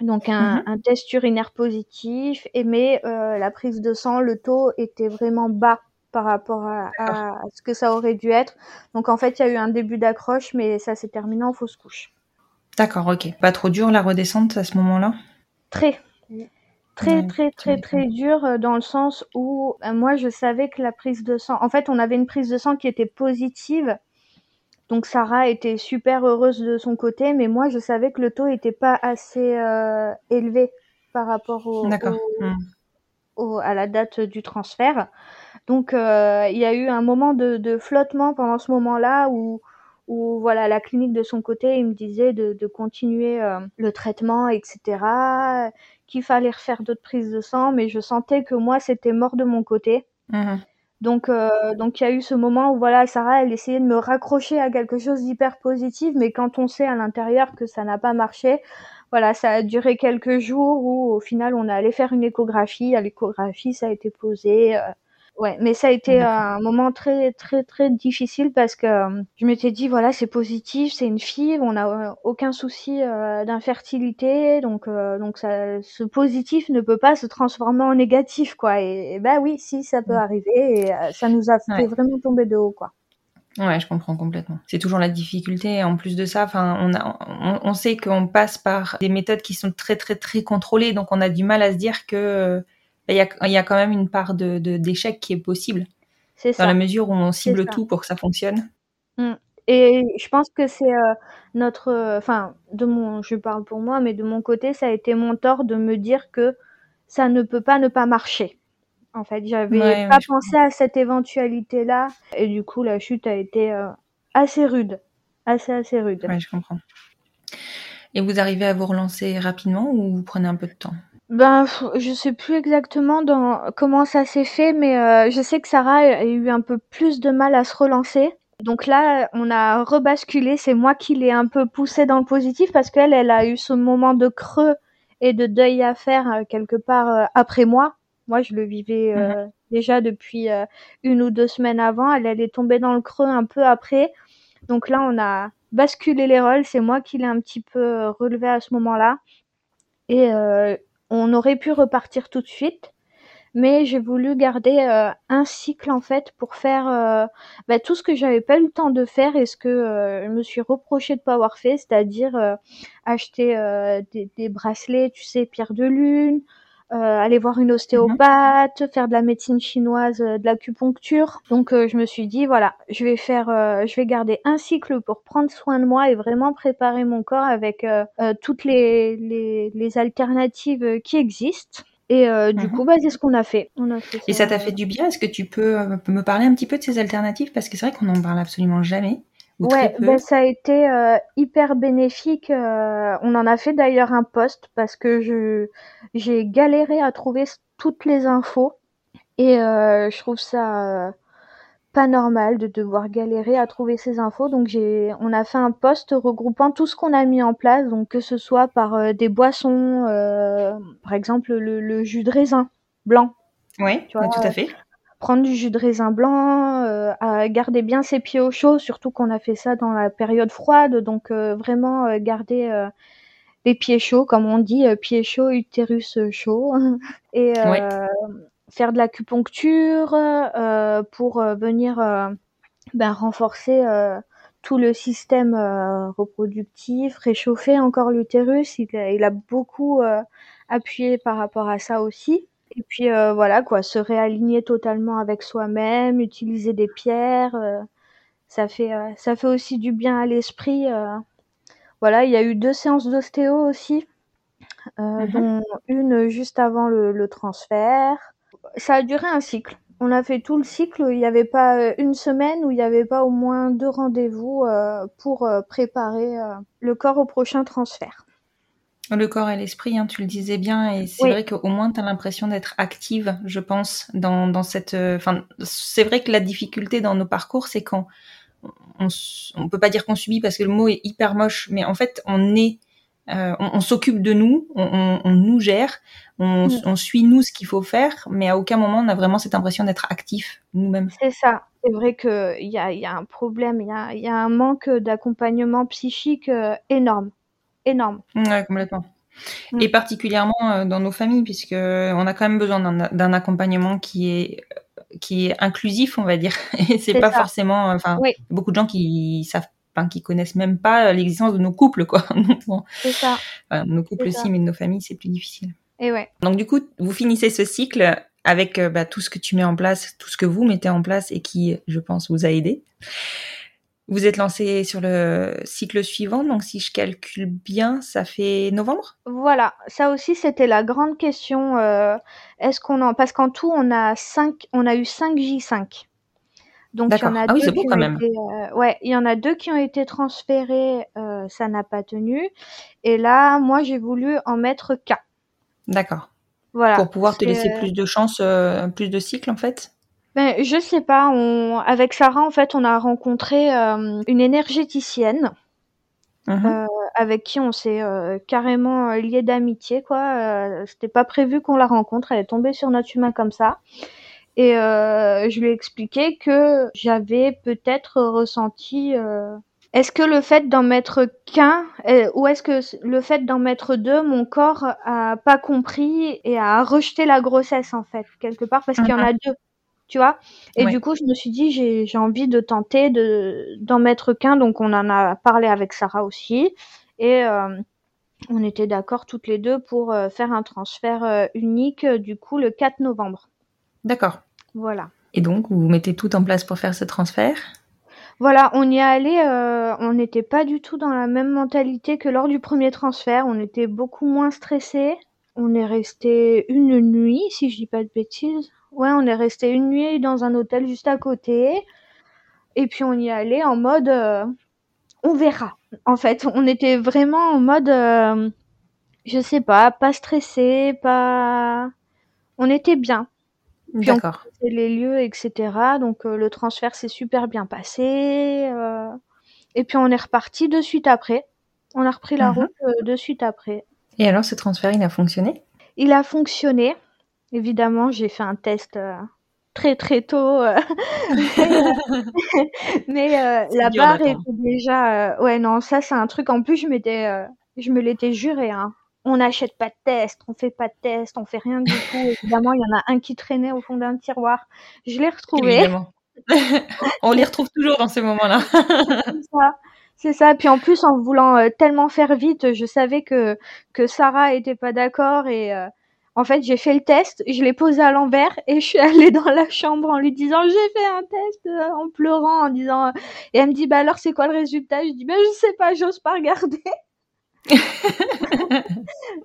donc un, mm-hmm. un test urinaire positif, et mais euh, la prise de sang, le taux était vraiment bas par rapport à, à ce que ça aurait dû être. Donc en fait, il y a eu un début d'accroche, mais ça s'est terminé en fausse couche. D'accord, ok. Pas trop dur la redescente à ce moment-là ? Très, très, ouais, très, très, très dur dans le sens où euh, moi je savais que la prise de sang... En fait, on avait une prise de sang qui était positive, donc Sarah était super heureuse de son côté, mais moi je savais que le taux n'était pas assez euh, élevé par rapport au, D'accord. au, mmh. au, à la date du transfert. Donc il euh, y a eu un moment de, de flottement pendant ce moment-là où... où voilà, la clinique de son côté, il me disait de, de continuer euh, le traitement, et cetera, qu'il fallait refaire d'autres prises de sang, mais je sentais que moi, c'était mort de mon côté. Mmh. Donc, euh, donc il y a eu ce moment où voilà, Sarah, elle essayait de me raccrocher à quelque chose d'hyper positif, mais quand on sait à l'intérieur que ça n'a pas marché, voilà, ça a duré quelques jours où au final, on allait faire une échographie. À l'échographie, ça a été posé... Euh, Ouais, mais ça a été euh, un moment très, très, très difficile parce que euh, je m'étais dit, voilà, c'est positif, c'est une fille, on n'a euh, aucun souci euh, d'infertilité, donc, euh, donc ça, ce positif ne peut pas se transformer en négatif, quoi. Et, et ben oui, si, ça peut arriver et euh, ça nous a fait ouais. vraiment tomber de haut, quoi. Ouais, je comprends complètement. C'est toujours la difficulté. En plus de ça, enfin, on a, on, on sait qu'on passe par des méthodes qui sont très, très, très contrôlées, donc on a du mal à se dire que... Il y a, il y a quand même une part de, de, d'échec qui est possible. C'est ça. Dans la mesure où on cible tout pour que ça fonctionne. Et je pense que c'est euh, notre... Enfin, de mon, je parle pour moi, mais de mon côté, ça a été mon tort de me dire que ça ne peut pas ne pas marcher. En fait, j'avais ouais, pas ouais, pensé à cette éventualité-là. Et du coup, la chute a été euh, assez rude. Assez, assez rude. Oui, je comprends. Et vous arrivez à vous relancer rapidement ou vous prenez un peu de temps ? Ben, je sais plus exactement dans comment ça s'est fait, mais euh, je sais que Sarah a eu un peu plus de mal à se relancer. Donc là, on a rebasculé. C'est moi qui l'ai un peu poussée dans le positif parce qu'elle, elle a eu ce moment de creux et de deuil à faire euh, quelque part euh, après moi. Moi, je le vivais euh, mmh. déjà depuis euh, une ou deux semaines avant. Elle, elle est tombée dans le creux un peu après. Donc là, on a basculé les rôles. C'est moi qui l'ai un petit peu relevé à ce moment-là. Et... Euh, on aurait pu repartir tout de suite, mais j'ai voulu garder euh, un cycle en fait pour faire euh, bah, tout ce que j'avais pas eu le temps de faire et ce que euh, je me suis reproché de pas avoir fait, c'est-à-dire euh, acheter euh, des, des bracelets, tu sais, pierre de lune, euh, aller voir une ostéopathe, mmh. faire de la médecine chinoise, euh, de l'acupuncture. Donc euh, je me suis dit voilà, je vais faire, euh, je vais garder un cycle pour prendre soin de moi et vraiment préparer mon corps avec euh, euh, toutes les, les les alternatives qui existent. Et euh, du mmh. coup, bah, c'est ce qu'on a fait. On a fait ça. Et ça t'a fait du bien? Est-ce que tu peux euh, me parler un petit peu de ces alternatives? Parce que c'est vrai qu'on n'en parle absolument jamais. Ou ouais, très peu. Bah, ça a été euh, hyper bénéfique. Euh, on en a fait d'ailleurs un post parce que je j'ai galéré à trouver toutes les infos. Et euh, je trouve ça euh, pas normal de devoir galérer à trouver ces infos. Donc j'ai, on a fait un post regroupant tout ce qu'on a mis en place, donc que ce soit par euh, des boissons, euh, par exemple le, le jus de raisin blanc. Oui, tout à fait. Euh, prendre du jus de raisin blanc, euh, à garder bien ses pieds au chaud, surtout qu'on a fait ça dans la période froide, donc euh, vraiment euh, garder... Euh, les pieds chauds, comme on dit, euh, pieds chauds, utérus chaud. Et euh, ouais. faire de l'acupuncture euh, pour euh, venir euh, ben, renforcer euh, tout le système euh, reproductif, réchauffer encore l'utérus. Il, il a beaucoup euh, appuyé par rapport à ça aussi. Et puis euh, voilà quoi, se réaligner totalement avec soi-même, utiliser des pierres, euh, ça fait euh, ça fait aussi du bien à l'esprit. Euh, Voilà, il y a eu deux séances d'ostéo aussi, euh, mm-hmm. dont une juste avant le, le transfert. Ça a duré un cycle. On a fait tout le cycle. Il n'y avait pas une semaine où il n'y avait pas au moins deux rendez-vous euh, pour préparer euh, le corps au prochain transfert. Le corps et l'esprit, hein, tu le disais bien, et c'est oui. vrai qu'au moins tu as l'impression d'être active, je pense, dans, dans cette... Euh, 'fin, c'est vrai que la difficulté dans nos parcours, c'est quand... On, on peut pas dire qu'on subit parce que le mot est hyper moche, mais en fait on est, euh, on, on s'occupe de nous, on, on, on nous gère, on, mmh. on suit nous ce qu'il faut faire, mais à aucun moment on a vraiment cette impression d'être actif nous-mêmes. C'est ça. C'est vrai que il y a, y a un problème, il y a, y a un manque d'accompagnement psychique euh, énorme, énorme. Ouais, complètement. Mmh. Et particulièrement euh, dans nos familles, puisque on a quand même besoin d'un, d'un accompagnement qui est qui est inclusif, on va dire. Et c'est, c'est pas ça. Forcément... Enfin, oui. beaucoup de gens qui savent, hein, qui connaissent même pas l'existence de nos couples, quoi. Bon. C'est ça. Enfin, nos couples aussi, mais de nos familles, c'est plus difficile. Et ouais. Donc, du coup, vous finissez ce cycle avec euh, bah, tout ce que tu mets en place, tout ce que vous mettez en place et qui, je pense, vous a aidé. Vous êtes lancé sur le cycle suivant, donc si je calcule bien, ça fait novembre? Voilà, ça aussi c'était la grande question. Euh, est-ce qu'on en... Parce qu'en tout, on a cinq, on a eu cinq J cinq. Donc D'accord. il y en a ah deux oui, c'est beau, qui quand ont même. été, euh, ouais, il y en a deux qui ont été transférés, euh, ça n'a pas tenu. Et là, moi, j'ai voulu en mettre qu'un. D'accord. Voilà. Pour pouvoir te laisser que... plus de chance, euh, plus de cycles en fait. Ben, je sais pas, on... avec Sarah, en fait, on a rencontré euh, une énergéticienne mmh. euh, avec qui on s'est euh, carrément lié d'amitié, quoi. Euh, c'était pas prévu qu'on la rencontre, elle est tombée sur notre humain comme ça. Et euh, je lui ai expliqué que j'avais peut-être ressenti... Euh... Est-ce que le fait d'en mettre qu'un, euh, ou est-ce que le fait d'en mettre deux, mon corps a pas compris et a rejeté la grossesse, en fait, quelque part, parce mmh. qu'il y en a deux. Tu vois, et ouais. du coup, je me suis dit, j'ai, j'ai envie de tenter de, d'en mettre qu'un. Donc, on en a parlé avec Sarah aussi. Et euh, on était d'accord toutes les deux pour euh, faire un transfert euh, unique, euh, du coup, le quatre novembre. D'accord. Voilà. Et donc, vous mettez tout en place pour faire ce transfert? Voilà, on y est allé. Euh, on n'était pas du tout dans la même mentalité que lors du premier transfert. On était beaucoup moins stressés. On est resté une nuit, si je dis pas de bêtises. Ouais, on est resté une nuit dans un hôtel juste à côté. Et puis, on y allait en mode... Euh, on verra, en fait. On était vraiment en mode... Euh, je sais pas, pas stressé, pas... On était bien. Puis D'accord. on connaissait les lieux, et cetera. Donc, euh, le transfert s'est super bien passé. Euh, et puis, on est reparti de suite après. On a repris la mm-hmm. route euh, de suite après. Et alors, ce transfert, il a fonctionné ? Il a fonctionné. Évidemment, j'ai fait un test euh, très très tôt, euh, mais euh, la barre était déjà... Euh, ouais, non, ça c'est un truc, en plus je, m'étais, euh, je me l'étais juré, hein. on n'achète pas de test, on fait pas de test, on fait rien du tout. Évidemment, il y en a un qui traînait au fond d'un tiroir. Je l'ai retrouvé. On les retrouve toujours dans ces moments-là. C'est ça. C'est ça. Puis en plus, en voulant euh, tellement faire vite, je savais que, que Sarah était pas d'accord et euh, en fait, j'ai fait le test, je l'ai posé à l'envers et je suis allée dans la chambre en lui disant « J'ai fait un test euh, » en pleurant, en disant euh, et elle me dit « Bah alors, c'est quoi le résultat ?» Je dis « Ben, je sais pas, j'ose pas regarder. »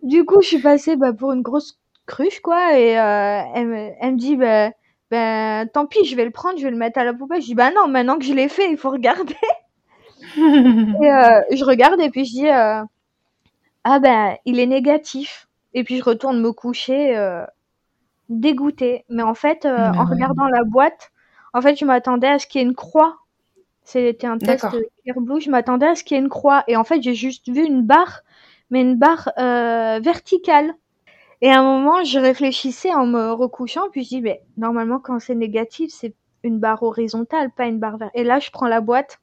Du coup, je suis passée bah, pour une grosse cruche, quoi, et euh, elle, me, elle me dit bah, « Ben, tant pis, je vais le prendre, je vais le mettre à la poubelle. » Je dis « Bah non, maintenant que je l'ai fait, il faut regarder. » Et euh, je regarde et puis je dis euh, ah ben il est négatif et puis je retourne me coucher euh, dégoûtée, mais en fait euh, mmh. en regardant la boîte, en fait je m'attendais à ce qu'il y ait une croix, c'était un test Clear Blue, je m'attendais à ce qu'il y ait une croix et en fait j'ai juste vu une barre, mais une barre euh, verticale. Et à un moment je réfléchissais en me recouchant, puis je dis mais normalement quand c'est négatif c'est une barre horizontale, pas une barre verticale. Et là je prends la boîte.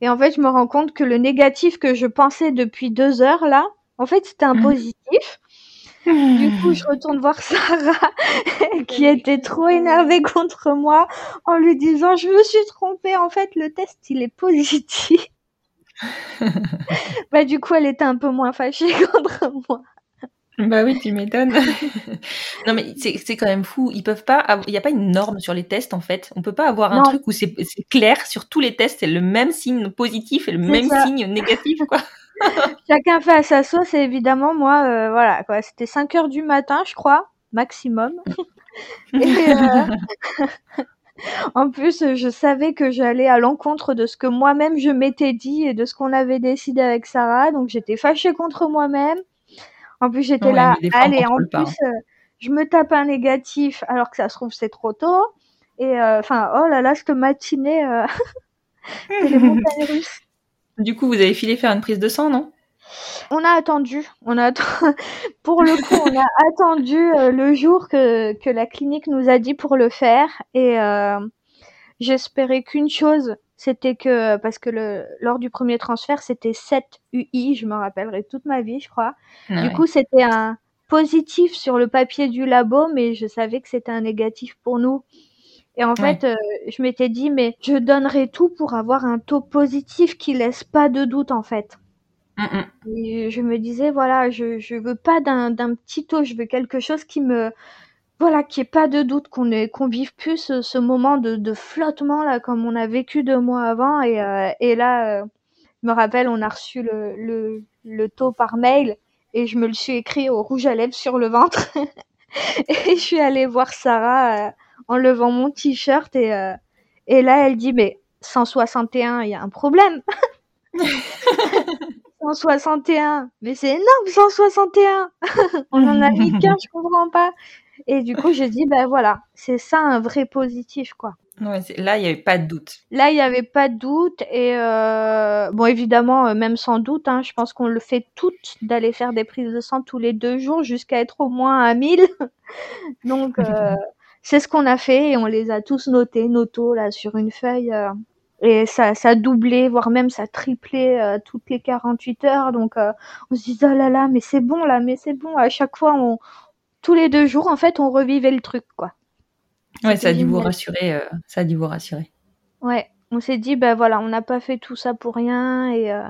Et en fait, je me rends compte que le négatif que je pensais depuis deux heures, là, en fait, c'était un positif. Du coup, je retourne voir Sarah, qui était trop énervée contre moi, en lui disant « Je me suis trompée, en fait, le test, il est positif. » Bah, du coup, elle était un peu moins fâchée contre moi. Bah oui, tu m'étonnes. Non mais c'est, c'est quand même fou. Ils peuvent pas. Il av- n'y a pas une norme sur les tests en fait. On peut pas avoir un non. truc où c'est, c'est clair sur tous les tests. C'est le même signe positif et le c'est même ça. Signe négatif quoi. Chacun fait à sa sauce. Et évidemment moi, euh, voilà quoi. C'était cinq heures du matin, je crois, maximum. Et, euh... En plus, je savais que j'allais à l'encontre de ce que moi-même je m'étais dit et de ce qu'on avait décidé avec Sarah. Donc j'étais fâchée contre moi-même. En plus, j'étais ouais, là, allez, en plus, euh, je me tape un négatif, alors que ça se trouve, c'est trop tôt. Et enfin, euh, oh là là, cette matinée, euh... c'est les montagnes russes. Du coup, vous avez filé faire une prise de sang, non ? On a attendu. On a att- pour le coup, on a attendu euh, le jour que, que la clinique nous a dit pour le faire. Et euh, j'espérais qu'une chose... C'était que, parce que le, lors du premier transfert, c'était sept U I, je m'en rappellerai toute ma vie, je crois. Ah du ouais. coup, c'était un positif sur le papier du labo, mais je savais que c'était un négatif pour nous. Et en ouais. fait, euh, je m'étais dit, mais je donnerais tout pour avoir un taux positif qui laisse pas de doute, en fait. Et je me disais, voilà, je, je veux pas d'un, d'un petit taux, je veux quelque chose qui me... Voilà, qu'il n'y ait pas de doute, qu'on ne qu'on vive plus ce, ce moment de, de flottement, là, comme on a vécu deux mois avant. Et, euh, et là, euh, je me rappelle, on a reçu le, le, le taux par mail et je me le suis écrit au rouge à lèvres sur le ventre. Et je suis allée voir Sarah euh, en levant mon t-shirt et, euh, et là, elle dit « Mais cent soixante et un, il y a un problème !» cent soixante et un, mais c'est énorme, cent soixante et un. On en a mis qu'un, je comprends pas. Et du coup, j'ai dit, ben voilà, c'est ça un vrai positif, quoi. Ouais, c'est... Là, il n'y avait pas de doute. Là, il n'y avait pas de doute. Et euh... bon, évidemment, euh, même sans doute, hein, je pense qu'on le fait toutes, d'aller faire des prises de sang tous les deux jours jusqu'à être au moins à mille. Donc, euh, c'est ce qu'on a fait et on les a tous notés, nos taux, là, sur une feuille. Euh... Et ça, ça doublait, voire même ça triplait euh, toutes les quarante-huit heures. Donc, euh, on se disait, oh là là, mais c'est bon, là, mais c'est bon. À chaque fois, on... tous les deux jours, en fait, on revivait le truc, quoi. Ouais, ça a, dû vous rassurer, euh, ça a dû vous rassurer. Ouais, on s'est dit, ben voilà, on n'a pas fait tout ça pour rien. Et, euh,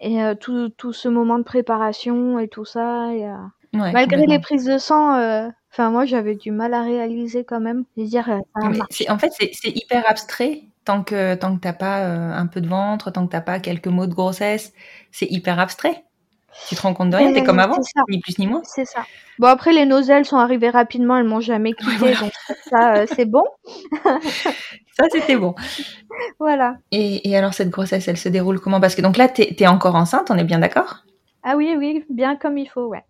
et euh, tout, tout ce moment de préparation et tout ça. Et, euh... ouais, malgré les prises de sang... Euh... Enfin, moi, j'avais du mal à réaliser quand même. Je veux dire, ça c'est, en fait, c'est, c'est hyper abstrait tant que, tant que t'as pas euh, un peu de ventre, tant que t'as pas quelques mots de grossesse. C'est hyper abstrait. Tu te rends compte de rien, t'es comme avant, ni plus ni moins. C'est ça. Bon, après, les nausées, elles sont arrivées rapidement, elles m'ont jamais quitté, donc ça, euh, c'est bon. Ça, c'était bon. Voilà. Et, et alors, cette grossesse, elle se déroule comment ? Parce que donc là, t'es, t'es encore enceinte, on est bien d'accord ? Ah oui, oui, bien comme il faut, ouais.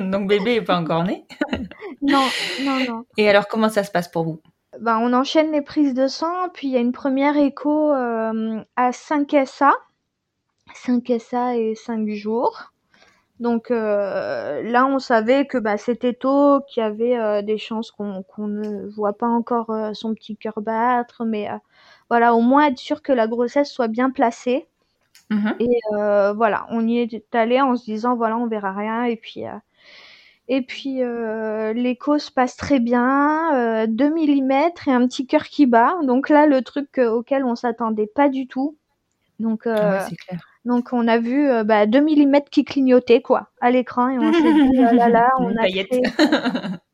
Donc bébé n'est pas encore né. Non, non, non. Et alors comment ça se passe pour vous ? Ben, on enchaîne les prises de sang, puis il y a une première écho euh, à cinq S A. cinq S A et cinq jours. Donc euh, là on savait que bah, c'était tôt, qu'il y avait euh, des chances qu'on, qu'on ne voit pas encore euh, son petit cœur battre, mais euh, voilà, au moins être sûr que la grossesse soit bien placée. Mmh. Et euh, voilà, on y est allé en se disant, voilà, on verra rien. Et puis, euh, et puis euh, l'écho se passe très bien, euh, deux millimètres et un petit cœur qui bat. Donc là, le truc euh, auquel on s'attendait pas du tout. Donc, euh, ah ouais, c'est clair. Donc on a vu euh, bah, deux millimètres qui clignotaient quoi, à l'écran. Et on s'est dit, oh là là, on a créé...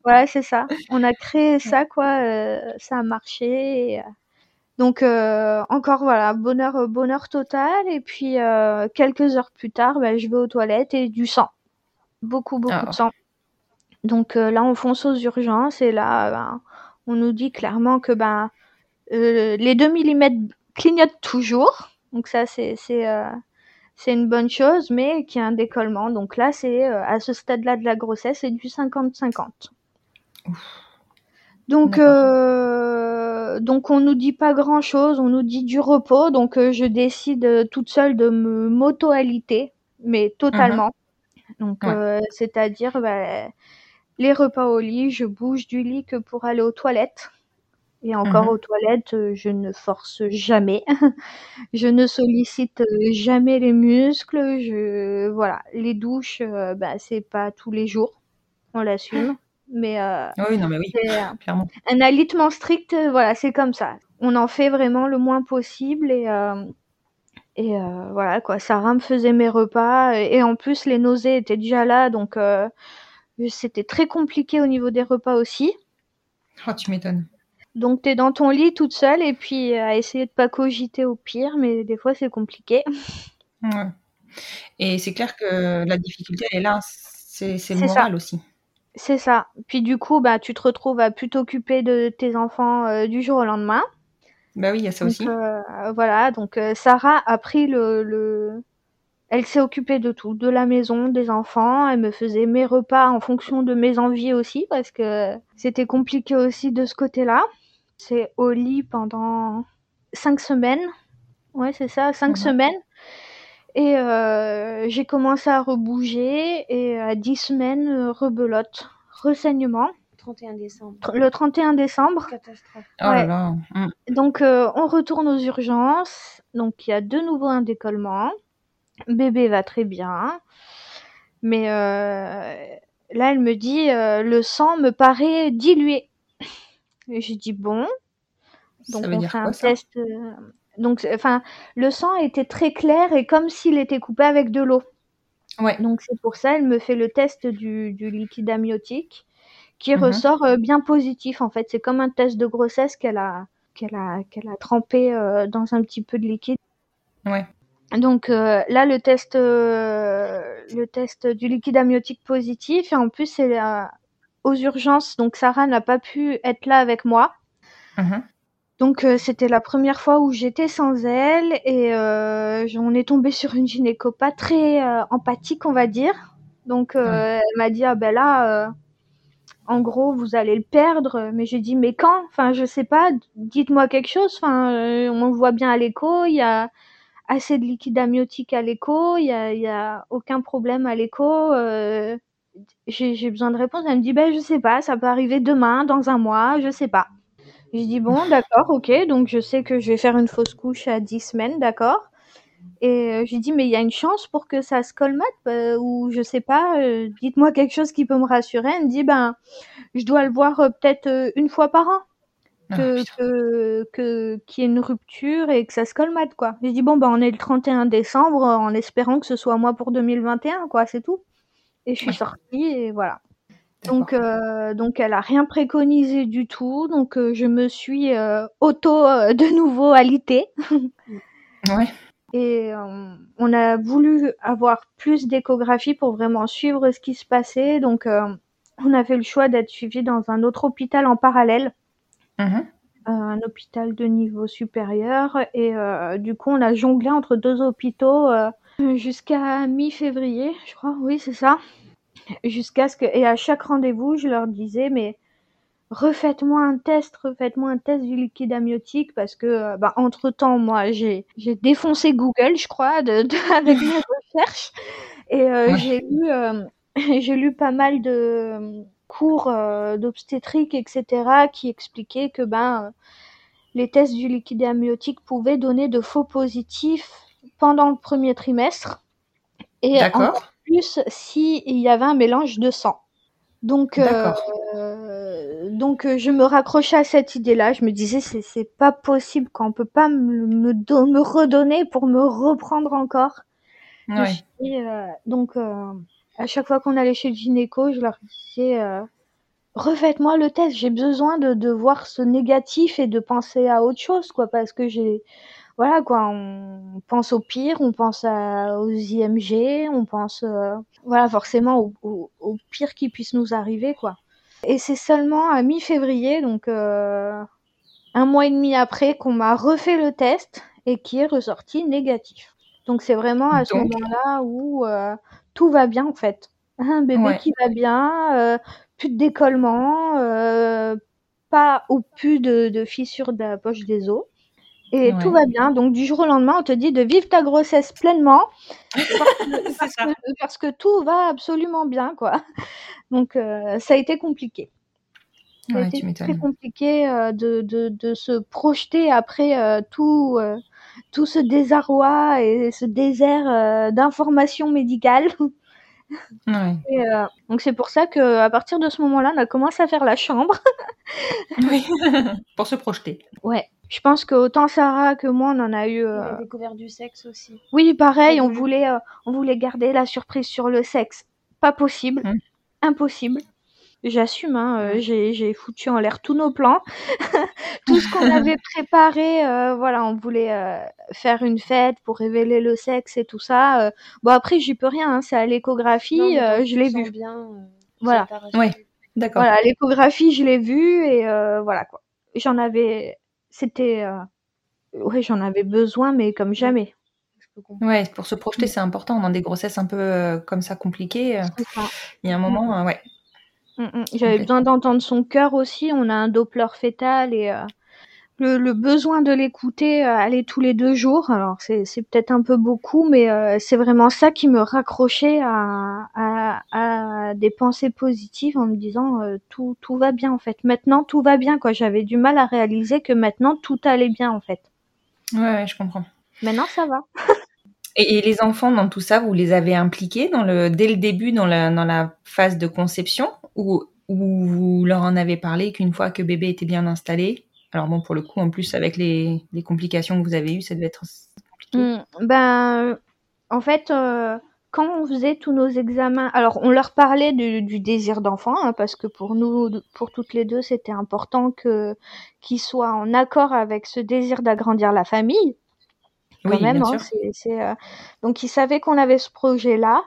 Voilà, c'est ça. On a créé ça, quoi. Euh, ça a marché. Et... Donc, euh, encore, voilà, bonheur, bonheur total. Et puis, euh, quelques heures plus tard, bah, je vais aux toilettes et du sang. Beaucoup, beaucoup oh. de sang. Donc, euh, là, on fonce aux urgences. Et là, bah, on nous dit clairement que bah, euh, les deux millimètres clignotent toujours. Donc, ça, c'est, c'est, euh, c'est une bonne chose, mais qu'il y a un décollement. Donc, là, c'est euh, à ce stade-là de la grossesse, c'est du cinquante cinquante. Ouf. Donc, euh, donc on nous dit pas grand chose, on nous dit du repos, donc euh, je décide euh, toute seule de me m'auto-allaiter, mais totalement. Mm-hmm. Donc, ouais. euh, c'est-à-dire bah, les repas au lit, je bouge du lit que pour aller aux toilettes. Et encore mm-hmm. aux toilettes, euh, je ne force jamais, je ne sollicite jamais les muscles, je voilà, les douches, euh, bah, c'est pas tous les jours, on l'assume. Mais, euh, oui, non, mais oui, clairement. Un alitement strict, voilà, c'est comme ça. On en fait vraiment le moins possible et, euh, et euh, voilà quoi. Sarah me faisait mes repas et, et en plus les nausées étaient déjà là, donc euh, c'était très compliqué au niveau des repas aussi. Oh, tu m'étonnes. Donc t'es dans ton lit toute seule et puis à essayer de pas cogiter au pire, mais des fois c'est compliqué. Ouais. Et c'est clair que la difficulté elle est là, c'est, c'est le c'est moral ça. Aussi. C'est ça. Puis du coup, bah, tu te retrouves à plus t'occuper de tes enfants euh, du jour au lendemain. Bah oui, il y a ça donc, aussi. Euh, voilà, donc euh, Sarah a pris le, le... Elle s'est occupée de tout, de la maison, des enfants. Elle me faisait mes repas en fonction de mes envies aussi, parce que c'était compliqué aussi de ce côté-là. C'est au lit pendant cinq semaines. Ouais, c'est ça, cinq mmh. semaines. Et euh, j'ai commencé à rebouger et à dix semaines, euh, rebelote, ressaignement. trente et un décembre. Le trente et un décembre. Catastrophe. Ouais. Oh là là. Mmh. Donc, euh, on retourne aux urgences. Donc, il y a de nouveau un décollement. Bébé va très bien. Mais euh, là, elle me dit, euh, le sang me paraît dilué. Et j'ai dit, bon. Donc, ça veut on dire fait quoi, un ça test... Euh, Donc, enfin, le sang était très clair et comme s'il était coupé avec de l'eau. Ouais. Donc, c'est pour ça, elle me fait le test du, du liquide amniotique qui mm-hmm. ressort euh, bien positif, en fait. C'est comme un test de grossesse qu'elle a, qu'elle a, qu'elle a trempé euh, dans un petit peu de liquide. Ouais. Donc, euh, là, le test, euh, le test du liquide amniotique positif. Et en plus, c'est euh, aux urgences. Donc, Sarah n'a pas pu être là avec moi. Mm-hmm. Donc, euh, c'était la première fois où j'étais sans elle et euh, on est tombé sur une gynéco pas très euh, empathique, on va dire. Donc, euh, ouais. elle m'a dit « Ah ben là, euh, en gros, vous allez le perdre. » Mais j'ai dit « Mais quand ? Enfin, je sais pas, dites-moi quelque chose. Enfin, euh, on voit bien à l'écho, il y a assez de liquide amniotique à l'écho, il y a, y a aucun problème à l'écho. Euh, j'ai, j'ai besoin de réponse. » Elle me dit « Ben, je sais pas, ça peut arriver demain, dans un mois, je sais pas. » Je dis, bon, d'accord, ok, donc je sais que je vais faire une fausse couche à dix semaines, d'accord. Et j'ai dit, mais il y a une chance pour que ça se colmate, bah, ou je sais pas, euh, dites-moi quelque chose qui peut me rassurer. Elle me dit, ben, je dois le voir euh, peut-être euh, une fois par an, que, ah, que, que, qu'il y ait une rupture et que ça se colmate, quoi. J'ai dit, bon, ben, on est le trente et un décembre, en espérant que ce soit moi pour deux mille vingt et un, quoi, c'est tout. Et je suis ouais. sortie, et voilà. Donc, euh, donc, elle a rien préconisé du tout. Donc, euh, je me suis euh, auto euh, de nouveau alitée. Ouais. Et euh, on a voulu avoir plus d'échographie pour vraiment suivre ce qui se passait. Donc, euh, on a fait le choix d'être suivi dans un autre hôpital en parallèle, mmh. euh, un hôpital de niveau supérieur. Et euh, du coup, on a jonglé entre deux hôpitaux euh, jusqu'à mi-février, je crois. Oui, c'est ça. Jusqu'à ce que, et à chaque rendez-vous, je leur disais, mais refaites-moi un test, refaites-moi un test du liquide amniotique, parce que, bah, entre-temps, moi, j'ai, j'ai défoncé Google, je crois, de, de, avec mes recherches, et euh, ouais. j'ai lu, euh, j'ai lu pas mal de cours euh, d'obstétrique, et cetera, qui expliquaient que, ben, les tests du liquide amniotique pouvaient donner de faux positifs pendant le premier trimestre. Et encore plus s'il y avait un mélange de sang. Donc, euh, euh, donc je me raccrochais à cette idée-là. Je me disais, c'est, c'est pas possible qu'on peut pas me, me, do- me redonner pour me reprendre encore. Oui. Et, euh, donc, euh, à chaque fois qu'on allait chez le gynéco, je leur disais, euh, refaites-moi le test. J'ai besoin de, de voir ce négatif et de penser à autre chose, quoi, parce que j'ai... Voilà quoi, on pense au pire, on pense à, aux I M G, on pense euh, voilà forcément au, au, au pire qui puisse nous arriver quoi. Et c'est seulement à mi-février, donc euh, un mois et demi après, qu'on m'a refait le test et qui est ressorti négatif. Donc c'est vraiment à ce donc... moment-là où euh, tout va bien en fait. Un bébé ouais. qui va bien, euh, plus de décollement, euh, pas ou plus de, de fissure de la poche des os. Et ouais. tout va bien. Donc, du jour au lendemain, on te dit de vivre ta grossesse pleinement parce que, parce que, parce que tout va absolument bien, quoi. Donc, euh, ça a été compliqué. Ça ouais, a été très compliqué euh, de, de, de se projeter après euh, tout, euh, tout ce désarroi et ce désert euh, d'informations médicales. Ouais. Et, euh, donc, c'est pour ça qu'à partir de ce moment-là, on a commencé à faire la chambre. Oui, pour se projeter. Ouais. Je pense qu'autant Sarah que moi, on en a eu... Euh... On a découvert du sexe aussi. Oui, pareil, on voulait, euh, on voulait garder la surprise sur le sexe. Pas possible, mmh. impossible. J'assume, hein, euh, j'ai, j'ai foutu en l'air tous nos plans. Tout ce qu'on avait préparé, euh, voilà, on voulait euh, faire une fête pour révéler le sexe et tout ça. Euh, bon, après, j'y peux rien, hein, c'est à l'échographie, non, euh, je l'ai vu. Bien, euh, voilà, oui, d'accord. Voilà, à l'échographie, je l'ai vu et euh, voilà, quoi. J'en avais... C'était, euh... ouais, j'en avais besoin, mais comme jamais. Ouais, pour se projeter, c'est important. Dans des grossesses un peu euh, comme ça compliquées, euh... il y a un moment, mmh. euh, ouais. Mmh, mmh. J'avais okay. besoin d'entendre son cœur aussi. On a un Doppler fœtal et euh, le, le besoin de l'écouter euh, aller tous les deux jours. Alors c'est, c'est peut-être un peu beaucoup, mais euh, c'est vraiment ça qui me raccrochait à, à, à des pensées positives en me disant euh, tout, tout va bien en fait. Maintenant tout va bien quoi. J'avais du mal à réaliser que maintenant tout allait bien en fait. Ouais, ouais je comprends. Maintenant ça va. Et, et les enfants dans tout ça, vous les avez impliqués dans le, dès le début dans la, dans la phase de conception ou, ou vous leur en avez parlé qu'une fois que bébé était bien installé? Alors bon, pour le coup, en plus, avec les, les complications que vous avez eues, ça devait être compliqué. Mmh, ben, en fait, euh, quand on faisait tous nos examens... Alors, on leur parlait du, du désir d'enfant, hein, parce que pour nous, pour toutes les deux, c'était important que, qu'ils soient en accord avec ce désir d'agrandir la famille. Quand oui, même, bien hein, sûr. C'est, c'est, euh... Donc, ils savaient qu'on avait ce projet-là,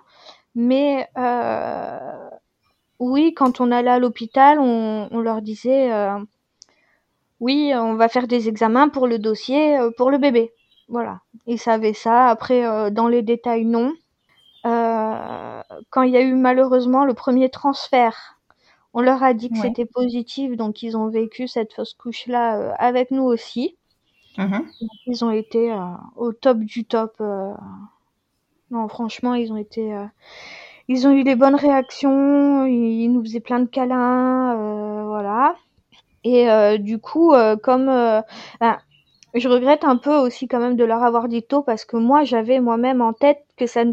mais... Euh... Oui, quand on allait à l'hôpital, on, on leur disait... Euh... Oui, on va faire des examens pour le dossier, euh, pour le bébé. Voilà, ils savaient ça. Après, euh, dans les détails, non. Euh, quand il y a eu malheureusement le premier transfert, on leur a dit que ouais. c'était positif, donc ils ont vécu cette fausse couche-là euh, avec nous aussi. Mmh. Donc, ils ont été euh, au top du top. Euh... Non, franchement, ils ont été... Euh... Ils ont eu des bonnes réactions, ils nous faisaient plein de câlins, euh, voilà... Et euh, du coup, euh, comme euh, ben, je regrette un peu aussi quand même de leur avoir dit tôt parce que moi j'avais moi-même en tête que ça ne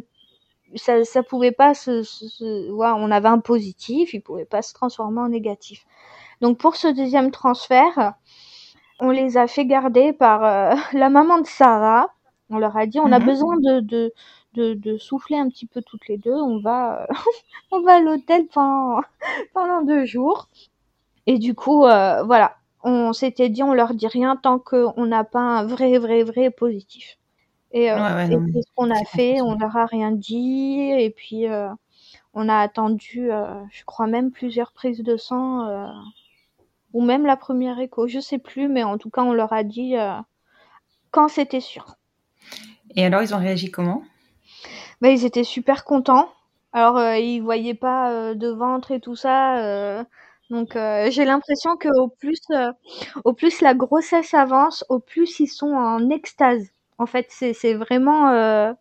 ça, ça pouvait pas se, se, se ouais, on avait un positif, il pouvait pas se transformer en négatif. Donc pour ce deuxième transfert, on les a fait garder par euh, la maman de Sarah. On leur a dit on a mm-hmm. besoin de, de de de souffler un petit peu toutes les deux. On va euh, on va à l'hôtel pendant pendant deux jours. Et du coup, euh, voilà, on s'était dit, on leur dit rien tant qu'on n'a pas un vrai, vrai, vrai positif. Et, euh, ouais, ouais, et non, c'est ce qu'on a fait, possible. On leur a rien dit, et puis euh, on a attendu, euh, je crois même plusieurs prises de sang, euh, ou même la première écho, je sais plus, mais en tout cas, on leur a dit euh, quand c'était sûr. Et alors, ils ont réagi comment ? Ben, ils étaient super contents. Alors, euh, ils voyaient pas euh, de ventre et tout ça... Euh, Donc euh, j'ai l'impression que au plus, euh, au plus la grossesse avance, au plus ils sont en extase. En fait, c'est c'est vraiment, euh,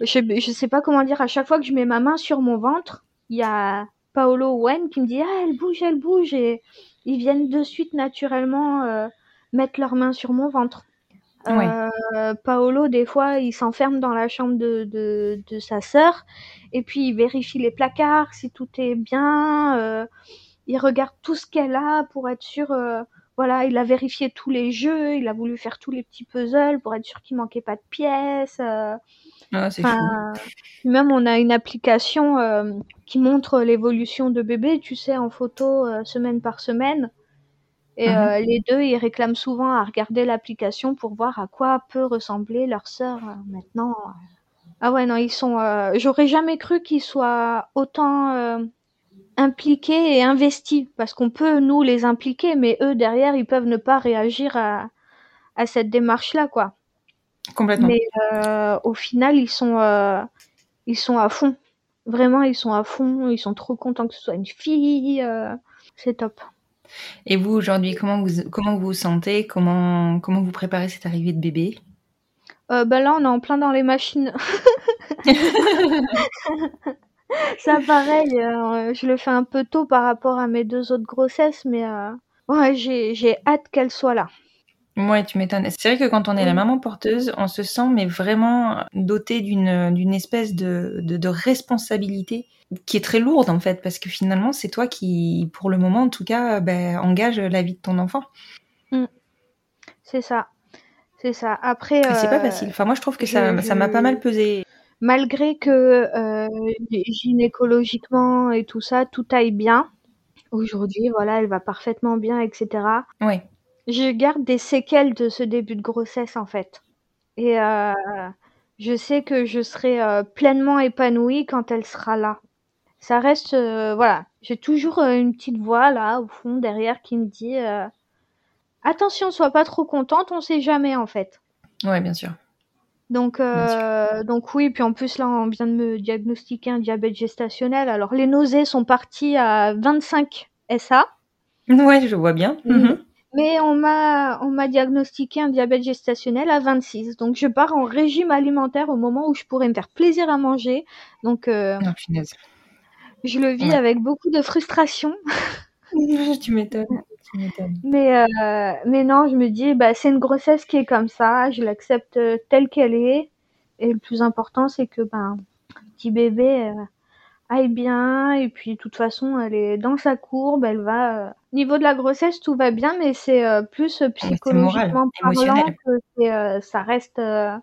je je sais pas comment dire. À chaque fois que je mets ma main sur mon ventre, il y a Paolo ou Owen qui me dit ah elle bouge, elle bouge et ils viennent de suite naturellement euh, mettre leurs mains sur mon ventre. Oui. Euh, Paolo, des fois, il s'enferme dans la chambre de, de, de sa sœur et puis il vérifie les placards, si tout est bien. Euh, il regarde tout ce qu'elle a pour être sûr. Euh, voilà, il a vérifié tous les jeux, il a voulu faire tous les petits puzzles pour être sûr qu'il manquait pas de pièces. Euh, ah, c'est fou. Même, on a une application euh, qui montre l'évolution de bébé, tu sais, en photo, euh, semaine par semaine. Et mmh. euh, les deux, ils réclament souvent à regarder l'application pour voir à quoi peut ressembler leur sœur euh, maintenant. Ah ouais, non, ils sont... Euh, j'aurais jamais cru qu'ils soient autant euh, impliqués et investis. Parce qu'on peut, nous, les impliquer, mais eux, derrière, ils peuvent ne pas réagir à, à cette démarche-là, quoi. Complètement. Mais euh, au final, ils sont, euh, ils sont à fond. Vraiment, ils sont à fond. Ils sont trop contents que ce soit une fille. Euh, c'est top. Et vous, aujourd'hui, comment vous comment vous, vous sentez, comment, comment vous préparez cette arrivée de bébé? euh, bah Là, on est en plein dans les machines. Ça, pareil, euh, je le fais un peu tôt par rapport à mes deux autres grossesses, mais euh, ouais, j'ai, j'ai hâte qu'elle soit là. Ouais, tu m'étonnes. C'est vrai que quand on est la maman porteuse, on se sent mais vraiment doté d'une, d'une espèce de, de, de responsabilité qui est très lourde en fait, parce que finalement, c'est toi qui, pour le moment en tout cas, ben, engage la vie de ton enfant. Mmh. C'est ça. C'est ça. Après... Euh, c'est pas facile. Enfin, moi, je trouve que ça, je, ça m'a pas mal pesé. Malgré que euh, gynécologiquement et tout ça, tout aille bien. Aujourd'hui, voilà, elle va parfaitement bien, et cetera. Oui. Je garde des séquelles de ce début de grossesse, en fait. Et euh, je sais que je serai euh, pleinement épanouie quand elle sera là. Ça reste... Euh, voilà. J'ai toujours euh, une petite voix, là, au fond, derrière, qui me dit... Euh, attention, sois pas trop contente, on sait jamais, en fait. Ouais, bien sûr. Donc, euh, bien sûr. donc oui. Puis en plus, là, on vient de me diagnostiquer un diabète gestationnel. Alors, les nausées sont parties à vingt-cinq S A. Ouais, je vois bien. Mmh. Mmh. Mais on m'a, on m'a diagnostiqué un diabète gestationnel à vingt-six. Donc, je pars en régime alimentaire au moment où je pourrais me faire plaisir à manger. Donc, euh, non, finesse. je le vis ouais. avec beaucoup de frustration. tu m'étonnes. Tu m'étonnes. Mais, euh, mais non, je me dis, bah, c'est une grossesse qui est comme ça. Je l'accepte telle qu'elle est. Et le plus important, c'est que bah, le petit bébé... Euh, aille bien, et puis de toute façon elle est dans sa courbe, elle va... Niveau de la grossesse, tout va bien, mais c'est euh, plus psychologiquement c'est moral, parlant que c'est, euh, ça reste euh,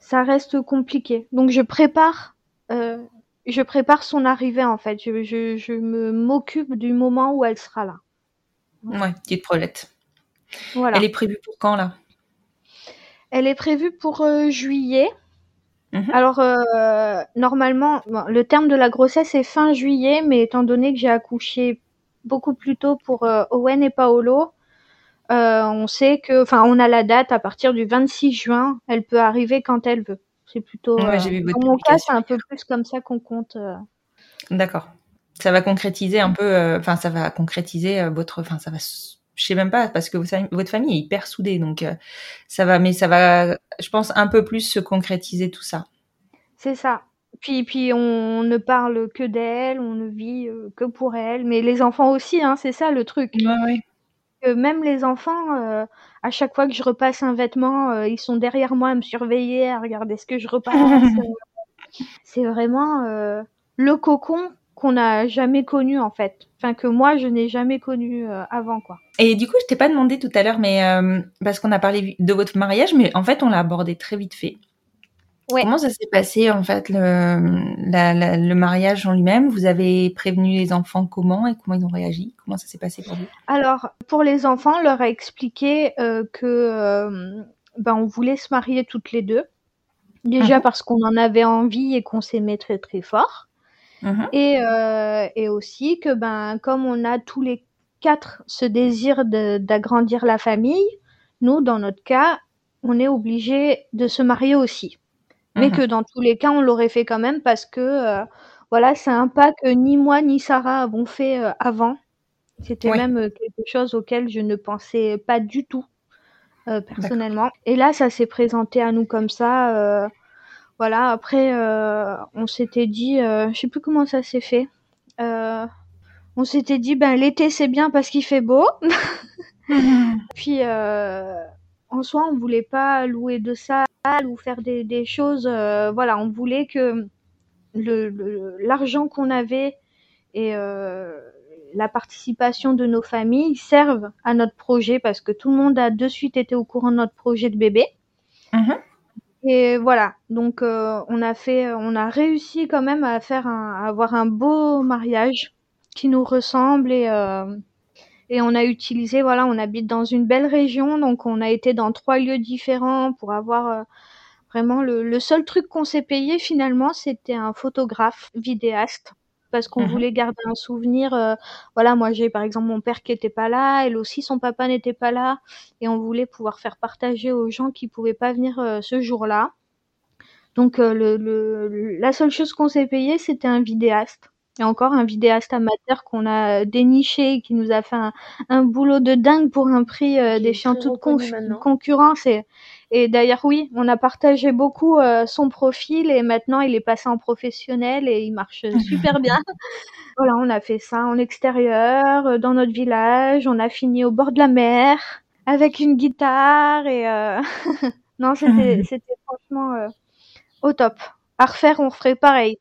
ça reste compliqué. Donc je prépare euh, je prépare son arrivée en fait, je, je, je me, m'occupe du moment où elle sera là. Voilà. Ouais, petite prolette. Voilà. Elle est prévue pour quand là? Elle est prévue pour euh, juillet. Mmh. Alors, euh, normalement, bon, le terme de la grossesse est fin juillet, mais étant donné que j'ai accouché beaucoup plus tôt pour euh, Owen et Paolo, euh, on sait que, enfin, on a la date à partir du vingt-six juin, elle peut arriver quand elle veut. C'est plutôt, ouais, euh, j'ai vu votre dans mon cas, c'est un peu plus comme ça qu'on compte. Euh... D'accord. Ça va concrétiser un peu, enfin, euh, ça va concrétiser euh, votre, enfin, ça va... Je sais même pas, parce que votre famille est hyper soudée, donc euh, ça va, mais ça va, je pense, un peu plus se concrétiser tout ça. C'est ça. Puis, puis on ne parle que d'elle, on ne vit euh, que pour elle, mais les enfants aussi, hein, c'est ça le truc. Ouais, ouais. Euh, même les enfants, euh, à chaque fois que je repasse un vêtement, euh, ils sont derrière moi à me surveiller, à regarder ce que je repasse. euh, c'est vraiment euh, le cocon qu'on n'a jamais connu en fait, enfin que moi je n'ai jamais connu euh, avant quoi. Et du coup je t'ai pas demandé tout à l'heure, mais euh, parce qu'on a parlé de votre mariage, mais en fait on l'a abordé très vite fait. Ouais. Comment ça s'est passé en fait le, la, la, le mariage en lui-même? Vous avez prévenu les enfants comment et comment ils ont réagi? Comment ça s'est passé pour vous? Alors pour les enfants, on leur a expliqué euh, que euh, ben, on voulait se marier toutes les deux, déjà mmh. parce qu'on en avait envie et qu'on s'aimait très très fort. Mmh. Et, euh, et aussi que ben, comme on a tous les quatre ce désir de, d'agrandir la famille, nous, dans notre cas, on est obligés de se marier aussi. Mmh. Mais que dans tous les cas, on l'aurait fait quand même parce que euh, voilà, c'est un pas que ni moi ni Sarah avons fait euh, avant. C'était oui. même euh, quelque chose auquel je ne pensais pas du tout, euh, personnellement. D'accord. Et là, ça s'est présenté à nous comme ça... Euh, Voilà, après, euh, on s'était dit, euh, je ne sais plus comment ça s'est fait, euh, on s'était dit, ben l'été c'est bien parce qu'il fait beau. Puis, euh, en soi, on voulait pas louer de salle ou faire des, des choses. Euh, voilà, on voulait que le, le, l'argent qu'on avait et euh, la participation de nos familles servent à notre projet, parce que tout le monde a de suite été au courant de notre projet de bébé. Mmh. Et voilà, donc euh, on a fait, on a réussi quand même à faire un, à avoir un beau mariage qui nous ressemble, et euh, et on a utilisé, voilà, on habite dans une belle région, donc on a été dans trois lieux différents pour avoir euh, vraiment le, le seul truc qu'on s'est payé finalement, c'était un photographe vidéaste, parce qu'on mmh. voulait garder un souvenir. Euh, voilà, moi j'ai par exemple mon père qui était pas là, elle aussi son papa n'était pas là, et on voulait pouvoir faire partager aux gens qui pouvaient pas venir euh, ce jour-là. Donc euh, le, le, la seule chose qu'on s'est payé, c'était un vidéaste. Et encore un vidéaste amateur qu'on a déniché, qui nous a fait un, un boulot de dingue pour un prix euh, défiant toute conf- concurrence. Et, et d'ailleurs, oui, on a partagé beaucoup euh, son profil, et maintenant, il est passé en professionnel et il marche super bien. Voilà, on a fait ça en extérieur, dans notre village. On a fini au bord de la mer avec une guitare. Et euh... non, c'était, c'était franchement euh, au top. À refaire, on referait pareil.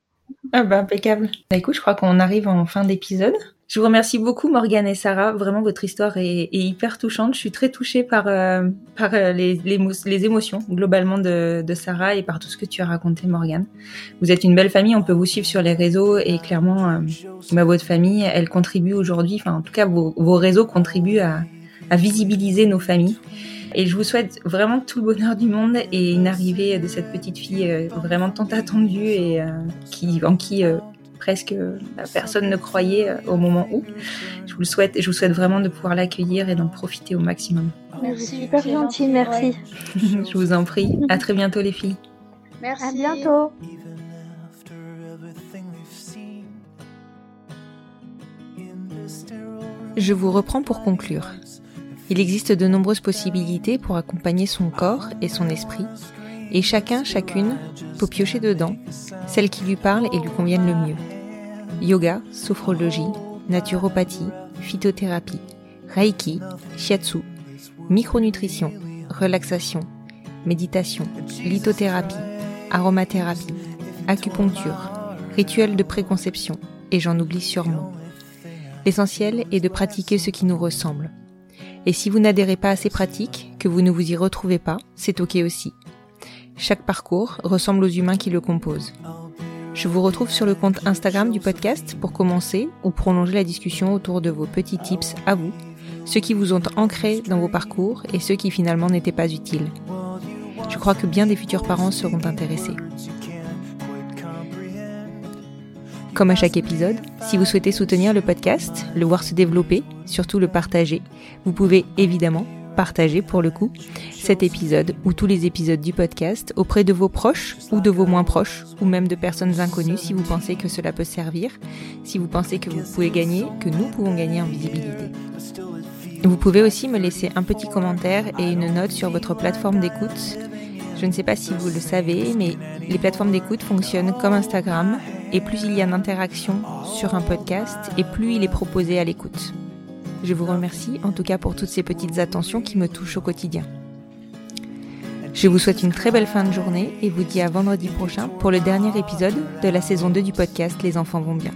Ah bah impeccable. Bah écoute, je crois qu'on arrive en fin d'épisode. Je vous remercie beaucoup Morgane et Sarah. Vraiment, votre histoire est, est hyper touchante. Je suis très touchée par, euh, par euh, les, les, les émotions globalement de, de Sarah, et par tout ce que tu as raconté Morgane. Vous êtes une belle famille, on peut vous suivre sur les réseaux, et clairement, euh, bah, votre famille, elle contribue aujourd'hui, enfin en tout cas vos, vos réseaux contribuent à, à visibiliser nos familles. Et je vous souhaite vraiment tout le bonheur du monde et une arrivée de cette petite fille euh, vraiment tant attendue, et euh, qui, en qui euh, presque euh, personne ne croyait euh, au moment où. Je vous le souhaite, et je vous souhaite vraiment de pouvoir l'accueillir et d'en profiter au maximum. Merci, super gentil, merci. Je vous en prie. À très bientôt les filles. Merci. À bientôt. Je vous reprends pour conclure. Il existe de nombreuses possibilités pour accompagner son corps et son esprit, et chacun, chacune, peut piocher dedans celles qui lui parlent et lui conviennent le mieux. Yoga, sophrologie, naturopathie, phytothérapie, reiki, shiatsu, micronutrition, relaxation, méditation, lithothérapie, aromathérapie, acupuncture, rituels de préconception, et j'en oublie sûrement. L'essentiel est de pratiquer ce qui nous ressemble. Et si vous n'adhérez pas à ces pratiques, que vous ne vous y retrouvez pas, c'est ok aussi. Chaque parcours ressemble aux humains qui le composent. Je vous retrouve sur le compte Instagram du podcast pour commencer ou prolonger la discussion autour de vos petits tips à vous, ceux qui vous ont ancrés dans vos parcours et ceux qui finalement n'étaient pas utiles. Je crois que bien des futurs parents seront intéressés. Comme à chaque épisode, si vous souhaitez soutenir le podcast, le voir se développer, surtout le partager, vous pouvez évidemment partager pour le coup cet épisode ou tous les épisodes du podcast auprès de vos proches ou de vos moins proches, ou même de personnes inconnues si vous pensez que cela peut servir, si vous pensez que vous pouvez gagner, que nous pouvons gagner en visibilité. Vous pouvez aussi me laisser un petit commentaire et une note sur votre plateforme d'écoute. Je ne sais pas si vous le savez, mais les plateformes d'écoute fonctionnent comme Instagram, et plus il y a d'interaction sur un podcast, et plus il est proposé à l'écoute. Je vous remercie en tout cas pour toutes ces petites attentions qui me touchent au quotidien. Je vous souhaite une très belle fin de journée et vous dis à vendredi prochain pour le dernier épisode de la saison deux du podcast Les enfants vont bien.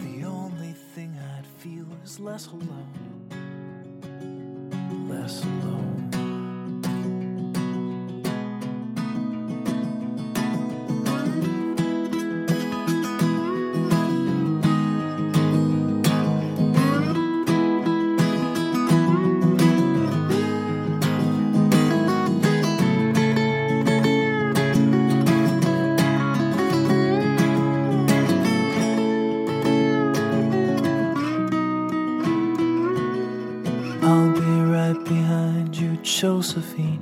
Josephine,